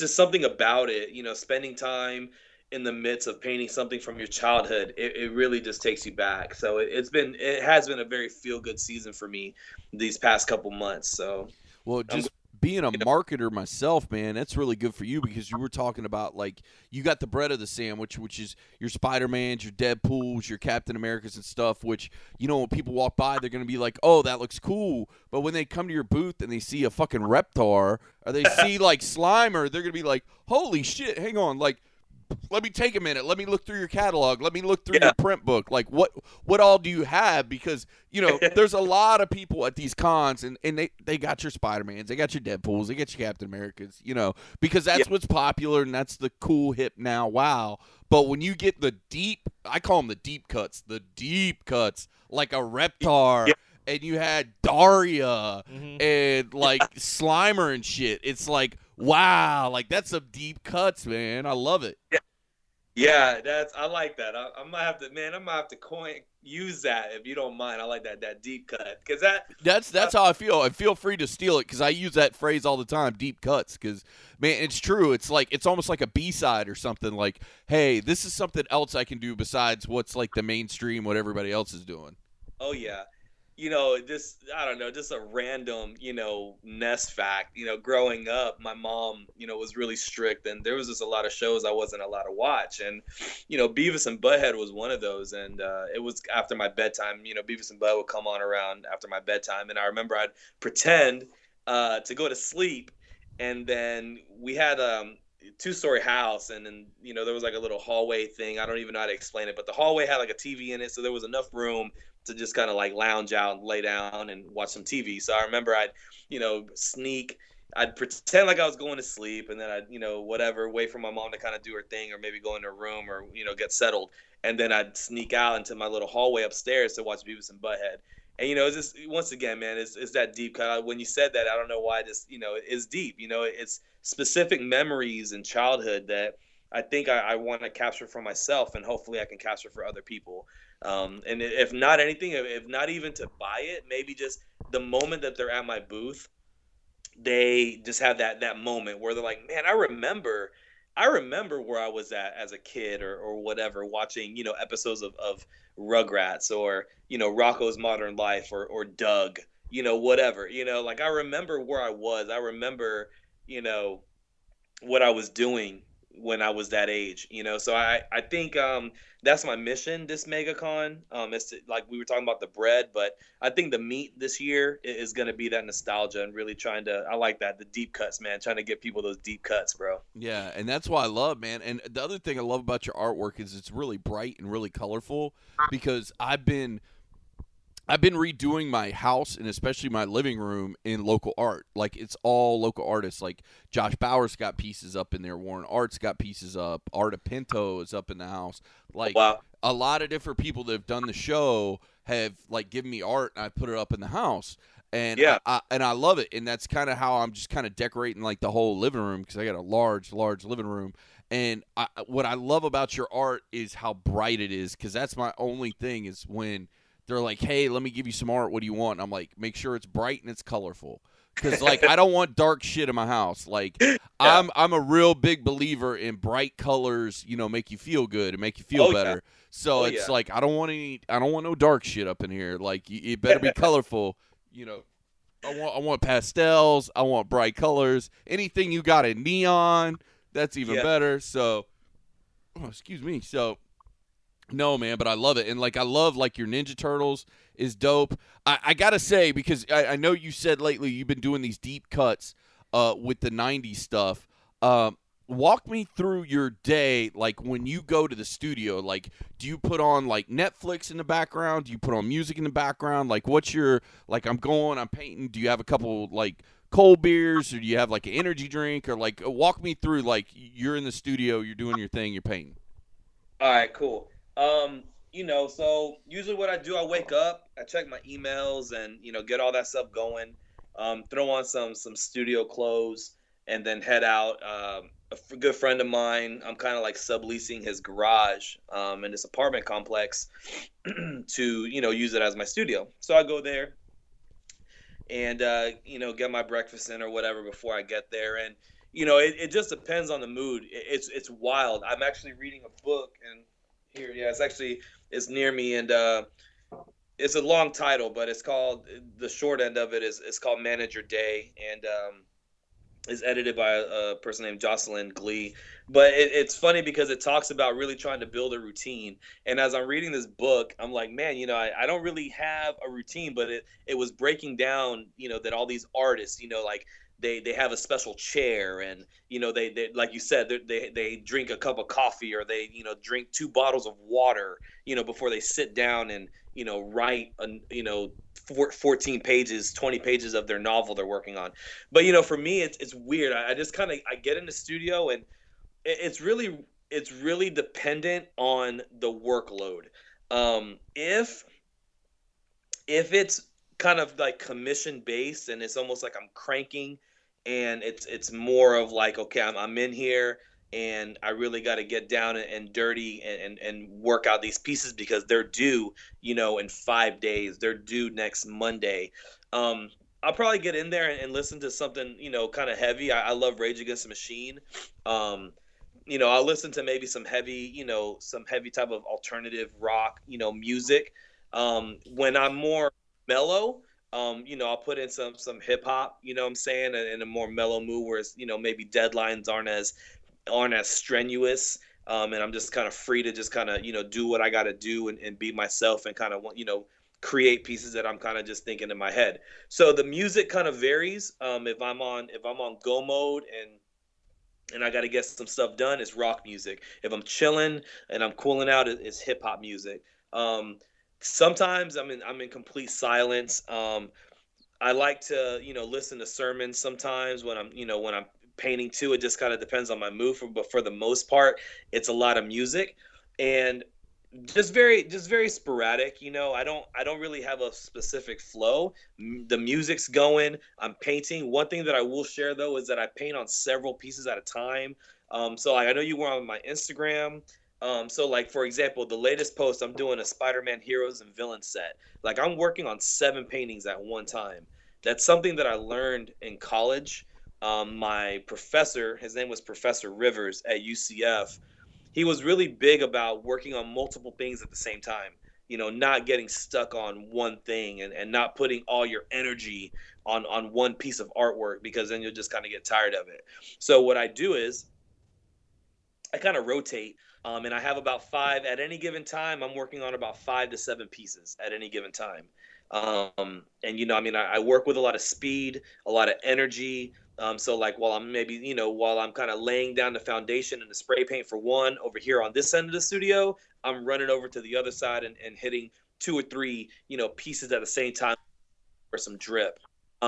just something about it, spending time in the midst of painting something from your childhood, it really just takes you back. So it has been a very feel-good season for me these past couple months. So well, just being a marketer myself, man, that's really good for you, because you were talking about, like, you got the bread of the sandwich, which is your Spider-Mans, your Deadpools, your Captain Americas and stuff, which, when people walk by, they're going to be like, oh, that looks cool. But when they come to your booth and they see a fucking Reptar, or they see, like, Slimer, they're going to be like, holy shit, hang on, like, let me take a minute. Let me look through your catalog. Let me look through your print book. Like, what all do you have? Because, there's a lot of people at these cons, and they got your Spider-Mans, they got your Deadpools, they got your Captain Americas, because that's what's popular, and that's the cool hip now. Wow. But when you get the deep, I call them the deep cuts, like a Reptar, and you had Daria, and, like, Slimer and shit. It's like, wow, like that's some deep cuts, man. I love it. Yeah, I like that. I might have to use that if you don't mind. I like that deep cut, because that's how I feel. I feel free to steal it, because I use that phrase all the time, deep cuts. Because man, it's true. It's like it's almost like a B-side or something. Like, hey, this is something else I can do besides what's like the mainstream, what everybody else is doing. Oh yeah. Just a random, Ness fact, growing up, my mom, was really strict, and there was just a lot of shows I wasn't allowed to watch. And, Beavis and Butthead was one of those. And it was after my bedtime, Beavis and Butthead would come on around after my bedtime. And I remember I'd pretend to go to sleep. And then we had two-story house, and then there was like a little hallway thing. I don't even know how to explain it, but the hallway had like a TV in it, so there was enough room to just kind of like lounge out and lay down and watch some TV. So I remember I'd sneak, I'd pretend like I was going to sleep, and then I'd wait for my mom to kind of do her thing, or maybe go in her room, or get settled, and then I'd sneak out into my little hallway upstairs to watch Beavis and Butthead. And it's just, once again, man, it's that deep cut. When you said that, I don't know why this, it's deep. It's specific memories in childhood that I think I want to capture for myself, and hopefully I can capture for other people. And if not anything, if not even to buy it, maybe just the moment that they're at my booth, they just have that moment where they're like, man, I remember where I was at as a kid or whatever, watching, episodes of Rugrats, or, Rocko's Modern Life, or Doug, whatever, like I remember where I was. I remember, what I was doing, when I was that age, you know. So I think that's my mission this MegaCon. It's like we were talking about the bread, but I think the meat this year is going to be that nostalgia and really trying to, I like that, the deep cuts, man, trying to get people those deep cuts, bro. Yeah, and that's why I love, man. And the other thing I love about your artwork is it's really bright and really colorful, because I've been redoing my house and especially my living room in local art. Like, it's all local artists. Like, Josh Bauer's got pieces up in there. Warren Art's got pieces up. Art of Pinto is up in the house. Like, wow. A lot of different people that have done the show have, like, given me art, and I put it up in the house. And yeah. I love it. And that's kind of how I'm just kind of decorating, like, the whole living room, because I got a large, large living room. And what I love about your art is how bright it is, because that's my only thing is when – they're like, hey, let me give you some art. What do you want? And I'm like, make sure it's bright and it's colorful. Because, like, I don't want dark shit in my house. Like, yeah. I'm a real big believer in bright colors, you know, make you feel good and make you feel better. Yeah. So it's like, I don't want no dark shit up in here. Like, it better be colorful. You know, I want pastels. I want bright colors. Anything you got in neon, that's even better. So, excuse me. So. No, man, but I love it. And, like, I love, like, your Ninja Turtles is dope. I got to say, because I know you said lately you've been doing these deep cuts with the 90s stuff. Walk me through your day, like, when you go to the studio. Like, do you put on, like, Netflix in the background? Do you put on music in the background? Like, what's your, like, I'm painting. Do you have a couple, like, cold beers, or do you have, like, an energy drink? Or, like, walk me through, like, you're in the studio, you're doing your thing, you're painting. All right, cool. You know, so usually what I do, I wake up, I check my emails and, you know, get all that stuff going, throw on some studio clothes and then head out. A good friend of mine, I'm kind of like subleasing his garage, in this apartment complex to, you know, use it as my studio. So I go there and, you know, get my breakfast in or whatever before I get there. And, you know, it just depends on the mood. It's wild. I'm actually reading a book and, here, yeah, it's near me, and it's a long title, but it's called, the short end of it is, it's called Manage Your Day, and is edited by a person named Jocelyn Glee. But it's funny because it talks about really trying to build a routine. And as I'm reading this book, I'm like, man, you know, I don't really have a routine, but it was breaking down, you know, that all these artists, you know, like, they have a special chair, and, you know, they like you said, they drink a cup of coffee, or they, you know, drink 2 bottles of water, you know, before they sit down and, you know, write, 14 pages, 20 pages of their novel they're working on. But, you know, for me, it's weird. I just kind of, I get in the studio, and it's really dependent on the workload. If it's kind of like commission based, and it's almost like I'm cranking, and it's more of like, okay, I'm in here and I really got to get down and dirty and work out these pieces because they're due, you know, in 5 days, they're due next Monday. I'll probably get in there and listen to something, you know, kind of heavy. I love Rage Against the Machine. You know, I'll listen to maybe some heavy, you know, some heavy type of alternative rock, you know, music. When I'm more mellow, you know, I'll put in some hip hop, you know what I'm saying, in a more mellow mood where it's, you know, maybe deadlines aren't as strenuous, and I'm just kind of free to just kind of, you know, do what I got to do and be myself and kind of, you know, create pieces that I'm kind of just thinking in my head. So the music kind of varies. If I'm on go mode and I got to get some stuff done, it's rock music. If I'm chilling and I'm cooling out, it's hip hop music. Sometimes I'm in complete silence. I like to, you know, listen to sermons sometimes when I'm painting too. It just kind of depends on my mood, but for the most part, it's a lot of music and just very sporadic. You know, I don't really have a specific flow. The music's going, I'm painting. One thing that I will share though is that I paint on several pieces at a time. So like, I know you were on my Instagram. So like, for example, the latest post, I'm doing a Spider-Man heroes and villains set. Like, I'm working on 7 paintings at one time. That's something that I learned in college. My professor, his name was Professor Rivers at UCF. He was really big about working on multiple things at the same time, you know, not getting stuck on one thing and not putting all your energy on one piece of artwork, because then you'll just kind of get tired of it. So what I do is I kind of rotate, and I have about five at any given time. I'm working on about 5 to 7 pieces at any given time. And, you know, I mean, I work with a lot of speed, a lot of energy. So like while I'm maybe, you know, while I'm kind of laying down the foundation and the spray paint for one over here on this end of the studio, I'm running over to the other side and hitting 2 or 3, you know, pieces at the same time for some drip.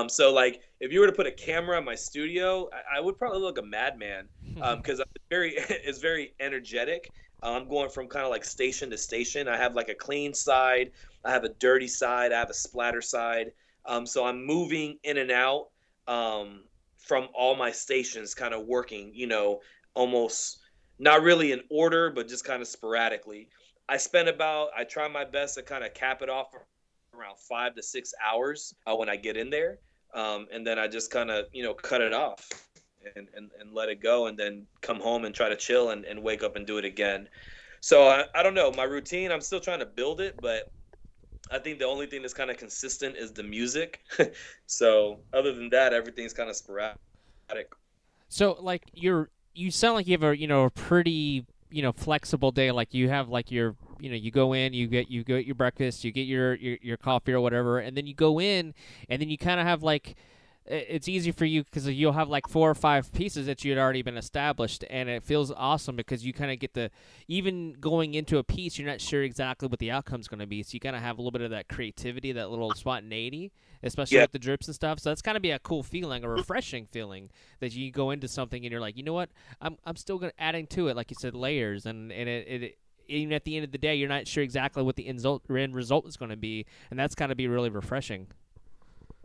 So like if you were to put a camera in my studio, I would probably look a madman, because it's very energetic. I'm going from kind of like station to station. I have like a clean side, I have a dirty side, I have a splatter side. So I'm moving in and out from all my stations, kind of working, you know, almost not really in order, but just kind of sporadically. I try my best to kind of cap it off around 5 to 6 hours when I get in there. And then I just kind of, you know, cut it off and let it go, and then come home and try to chill and wake up and do it again. So I don't know, my routine, I'm still trying to build it, but I think the only thing that's kind of consistent is the music. So other than that, everything's kind of sporadic. So like you sound like you have a, you know, a pretty, you know, flexible day. Like you have like your, you know, you go in, you get your breakfast, you get your coffee or whatever, and then you go in, and then you kind of have like, it's easy for you because you'll have like 4 or 5 pieces that you had already been established, and it feels awesome because you kind of get the, even going into a piece, you're not sure exactly what the outcome's going to be, so you kind of have a little bit of that creativity, that little spontaneity, especially with the drips and stuff. So that's kind of be a cool feeling, a refreshing feeling, that you go into something and you're like, you know what, I'm still gonna adding to it, like you said, layers, and it even at the end of the day, you're not sure exactly what the end result is going to be, and that's kind of be really refreshing.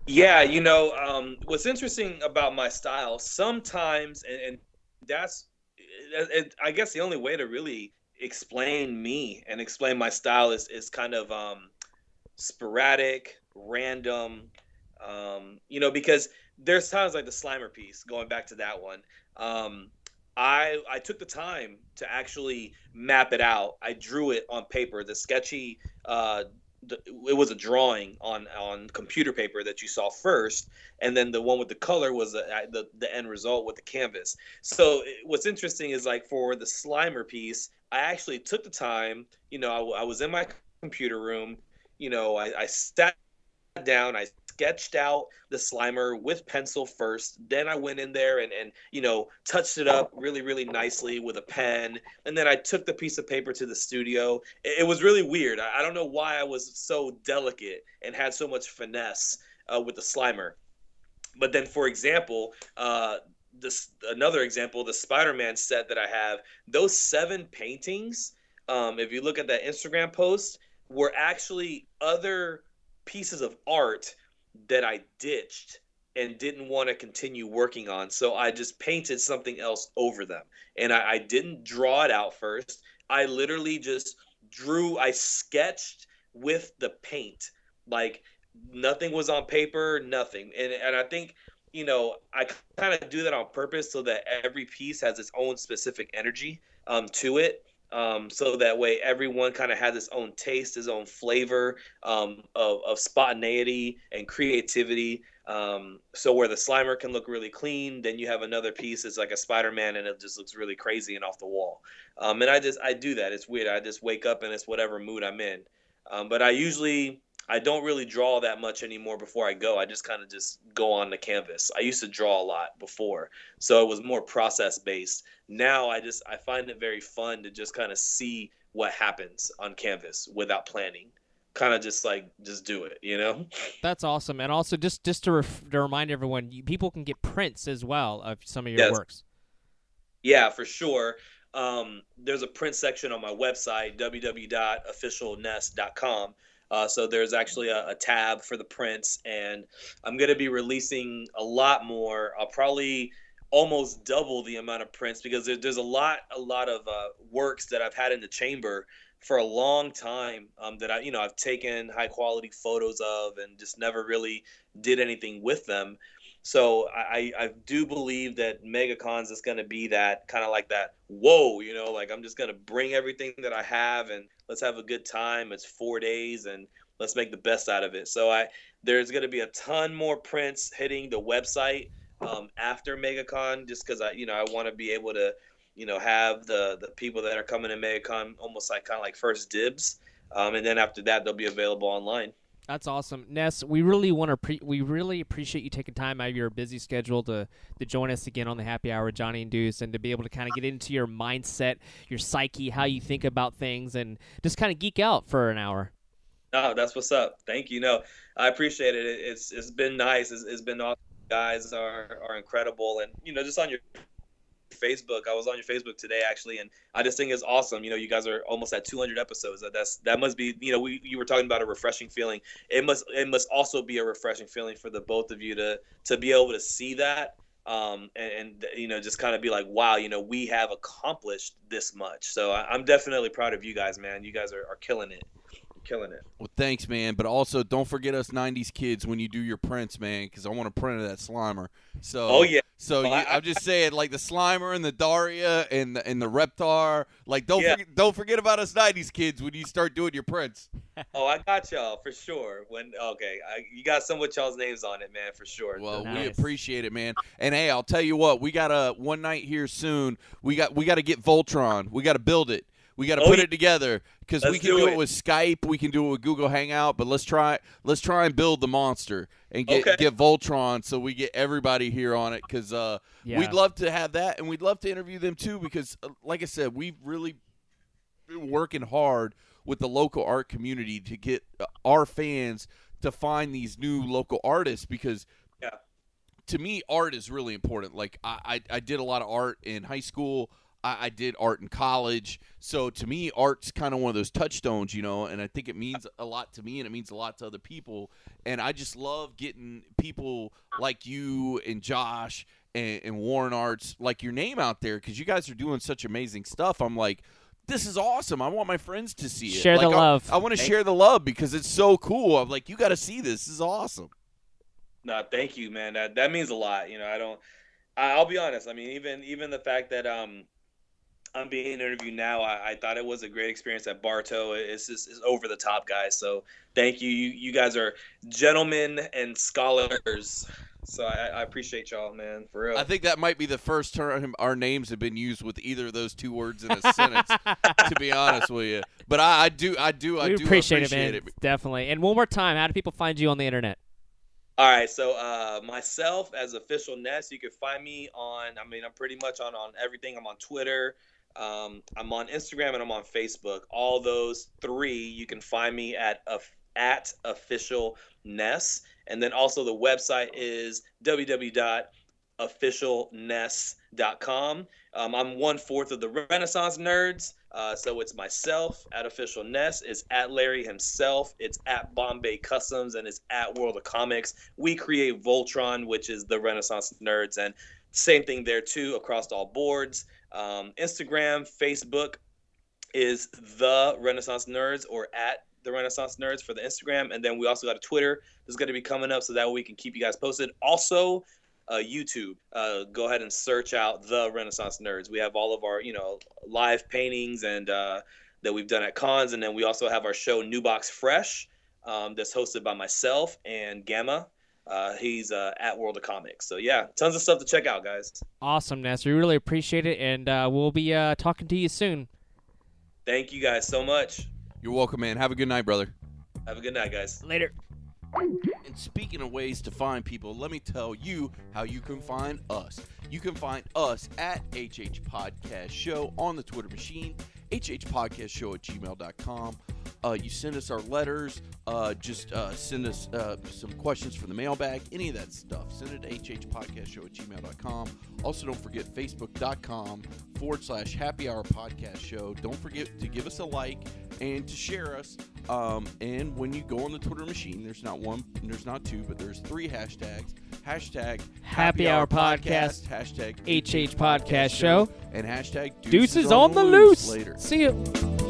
Yeah, you know, what's interesting about my style sometimes, and that's, I guess the only way to really explain me and explain my style is kind of sporadic, random, you know, because there's times like the Slimer piece, going back to that one, I took the time to actually map it out. I drew it on paper, the sketchy it was a drawing on computer paper that you saw first, and then the one with the color was the end result with the canvas. So what's interesting is like for the Slimer piece, I actually took the time, you know, I was in my computer room, you know, I sat down, I sketched out the Slimer with pencil first, then I went in there and you know, touched it up really, really nicely with a pen, and then I took the piece of paper to the studio. It was really weird. I don't know why I was so delicate and had so much finesse with the Slimer. But then, for example, another example, the Spider-Man set that I have, those 7 paintings, if you look at that Instagram post, were actually other pieces of art that I ditched and didn't want to continue working on. So I just painted something else over them. And I didn't draw it out first. I literally just sketched with the paint. Like nothing was on paper, nothing. And I think, you know, I kind of do that on purpose so that every piece has its own specific energy to it. So that way everyone kind of has its own taste, its own flavor of spontaneity and creativity. So where the Slimer can look really clean, then you have another piece that's like a Spider-Man and it just looks really crazy and off the wall. And I do that. It's weird. I just wake up and it's whatever mood I'm in. But I don't really draw that much anymore before I go. I just kind of just go on the canvas. I used to draw a lot before, so it was more process-based. Now I find it very fun to just kind of see what happens on canvas without planning. Kind of just do it, you know? That's awesome. And also just to remind everyone, people can get prints as well of some of your works. Yeah, for sure. There's a print section on my website, www.officialnest.com. So there's actually a tab for the prints, and I'm going to be releasing a lot more. I'll probably almost double the amount of prints because there's a lot of works that I've had in the chamber for a long time that I've taken high quality photos of and just never really did anything with them. So I do believe that MegaCons is going to be that kind of like that, whoa, you know, like I'm just going to bring everything that I have and let's have a good time. It's 4 days and let's make the best out of it. So there's going to be a ton more prints hitting the website after MegaCon, just because I want to be able to you know, have the people that are coming to MegaCon almost like kind of like first dibs. And then after that, they'll be available online. That's awesome. Ness, we really want to we really appreciate you taking time out of your busy schedule to join us again on the Happy Hour with Johnny and Deuce, and to be able to kind of get into your mindset, your psyche, how you think about things, and just kind of geek out for an hour. No, that's what's up. Thank you. No, I appreciate it. It's been nice. It's been awesome. You guys are incredible. And, you know, just on your Facebook, I was on your Facebook today, actually, and I just think it's awesome. You know, you guys are almost at 200 episodes. That must be, you know, you were talking about a refreshing feeling. It must also be a refreshing feeling for the both of you to be able to see that. And you know, just kind of be like, wow, you know, we have accomplished this much. So I'm definitely proud of you guys, man. You guys are killing it. Killing it. Well, thanks, man. But also, don't forget us 90s kids when you do your prints, man, because I want to print that Slimer. So, oh, yeah. So well, I'm just saying, like, the Slimer and the Daria and the Reptar. Like, don't forget about us 90s kids when you start doing your prints. Oh, I got y'all for sure. You got some with y'all's names on it, man, for sure. Well, so nice. We appreciate it, man. And hey, I'll tell you what, we got a one night here soon. We got to get Voltron. We got to build it. We got to put it together, because we can do it with Skype, we can do it with Google Hangout, but let's try and build the monster and get Voltron, so we get everybody here on it, because we'd love to have that, and we'd love to interview them too, because like I said, we've really been working hard with the local art community to get our fans to find these new local artists, because to me, art is really important. Like I did a lot of art in high school. I did art in college, so to me, art's kind of one of those touchstones, you know, and I think it means a lot to me, and it means a lot to other people, and I just love getting people like you and Josh and Warren Arts, like your name out there, because you guys are doing such amazing stuff. I'm like, this is awesome. I want my friends to see it. Share the love. I want to share the love, because it's so cool. I'm like, you got to see this. This is awesome. No, thank you, man. That means a lot. You know, I'll be honest. I mean, even the fact that I'm being interviewed now. I thought it was a great experience at Bartow. It's over the top, guys. So thank you. You guys are gentlemen and scholars. So I appreciate y'all, man, for real. I think that might be the first time our names have been used with either of those two words in a sentence, to be honest with you. But I do appreciate it, man. Definitely. And one more time, how do people find you on the internet? All right, so myself as Official Ness, you can find me I'm pretty much on everything. I'm on Twitter. I'm on Instagram, and I'm on Facebook. All those three, you can find me at Official Ness. And then also the website is www.officialnest.com. I'm 1/4 of the Renaissance Nerds. So it's myself at Official Ness. It's at Larry himself. It's at Bombay Customs, and it's at World of Comics. We create Voltron, which is the Renaissance Nerds, and same thing there too across all boards. Instagram, Facebook is the Renaissance Nerds, or at the Renaissance Nerds for the Instagram. And then we also got a Twitter that's going to be coming up, so that we can keep you guys posted. Also, YouTube. Go ahead and search out the Renaissance Nerds. We have all of our, you know, live paintings and that we've done at cons, and then we also have our show New Box Fresh, that's hosted by myself and Gamma. He's at World of Comics. So yeah, tons of stuff to check out, guys. Awesome, Ness. We really appreciate it, and we'll be talking to you soon. Thank you guys so much. You're welcome, man. Have a good night, brother. Have a good night, guys. Later. And speaking of ways to find people, let me tell you how you can find us. You can find us at HHpodcastshow on the Twitter machine, HHpodcastshow at gmail.com. You send us our letters, just send us some questions from the mailbag, any of that stuff. Send it to HHpodcastshow at gmail.com. Also, don't forget facebook.com/happyhourpodcastshow. Don't forget to give us a like and to share us. And when you go on the Twitter machine, there's not one, there's not two, but there's three hashtags. Hashtag Happy Hour Podcast, hashtag HH Podcast Show, and hashtag Deuces on the Loose. Later. See you.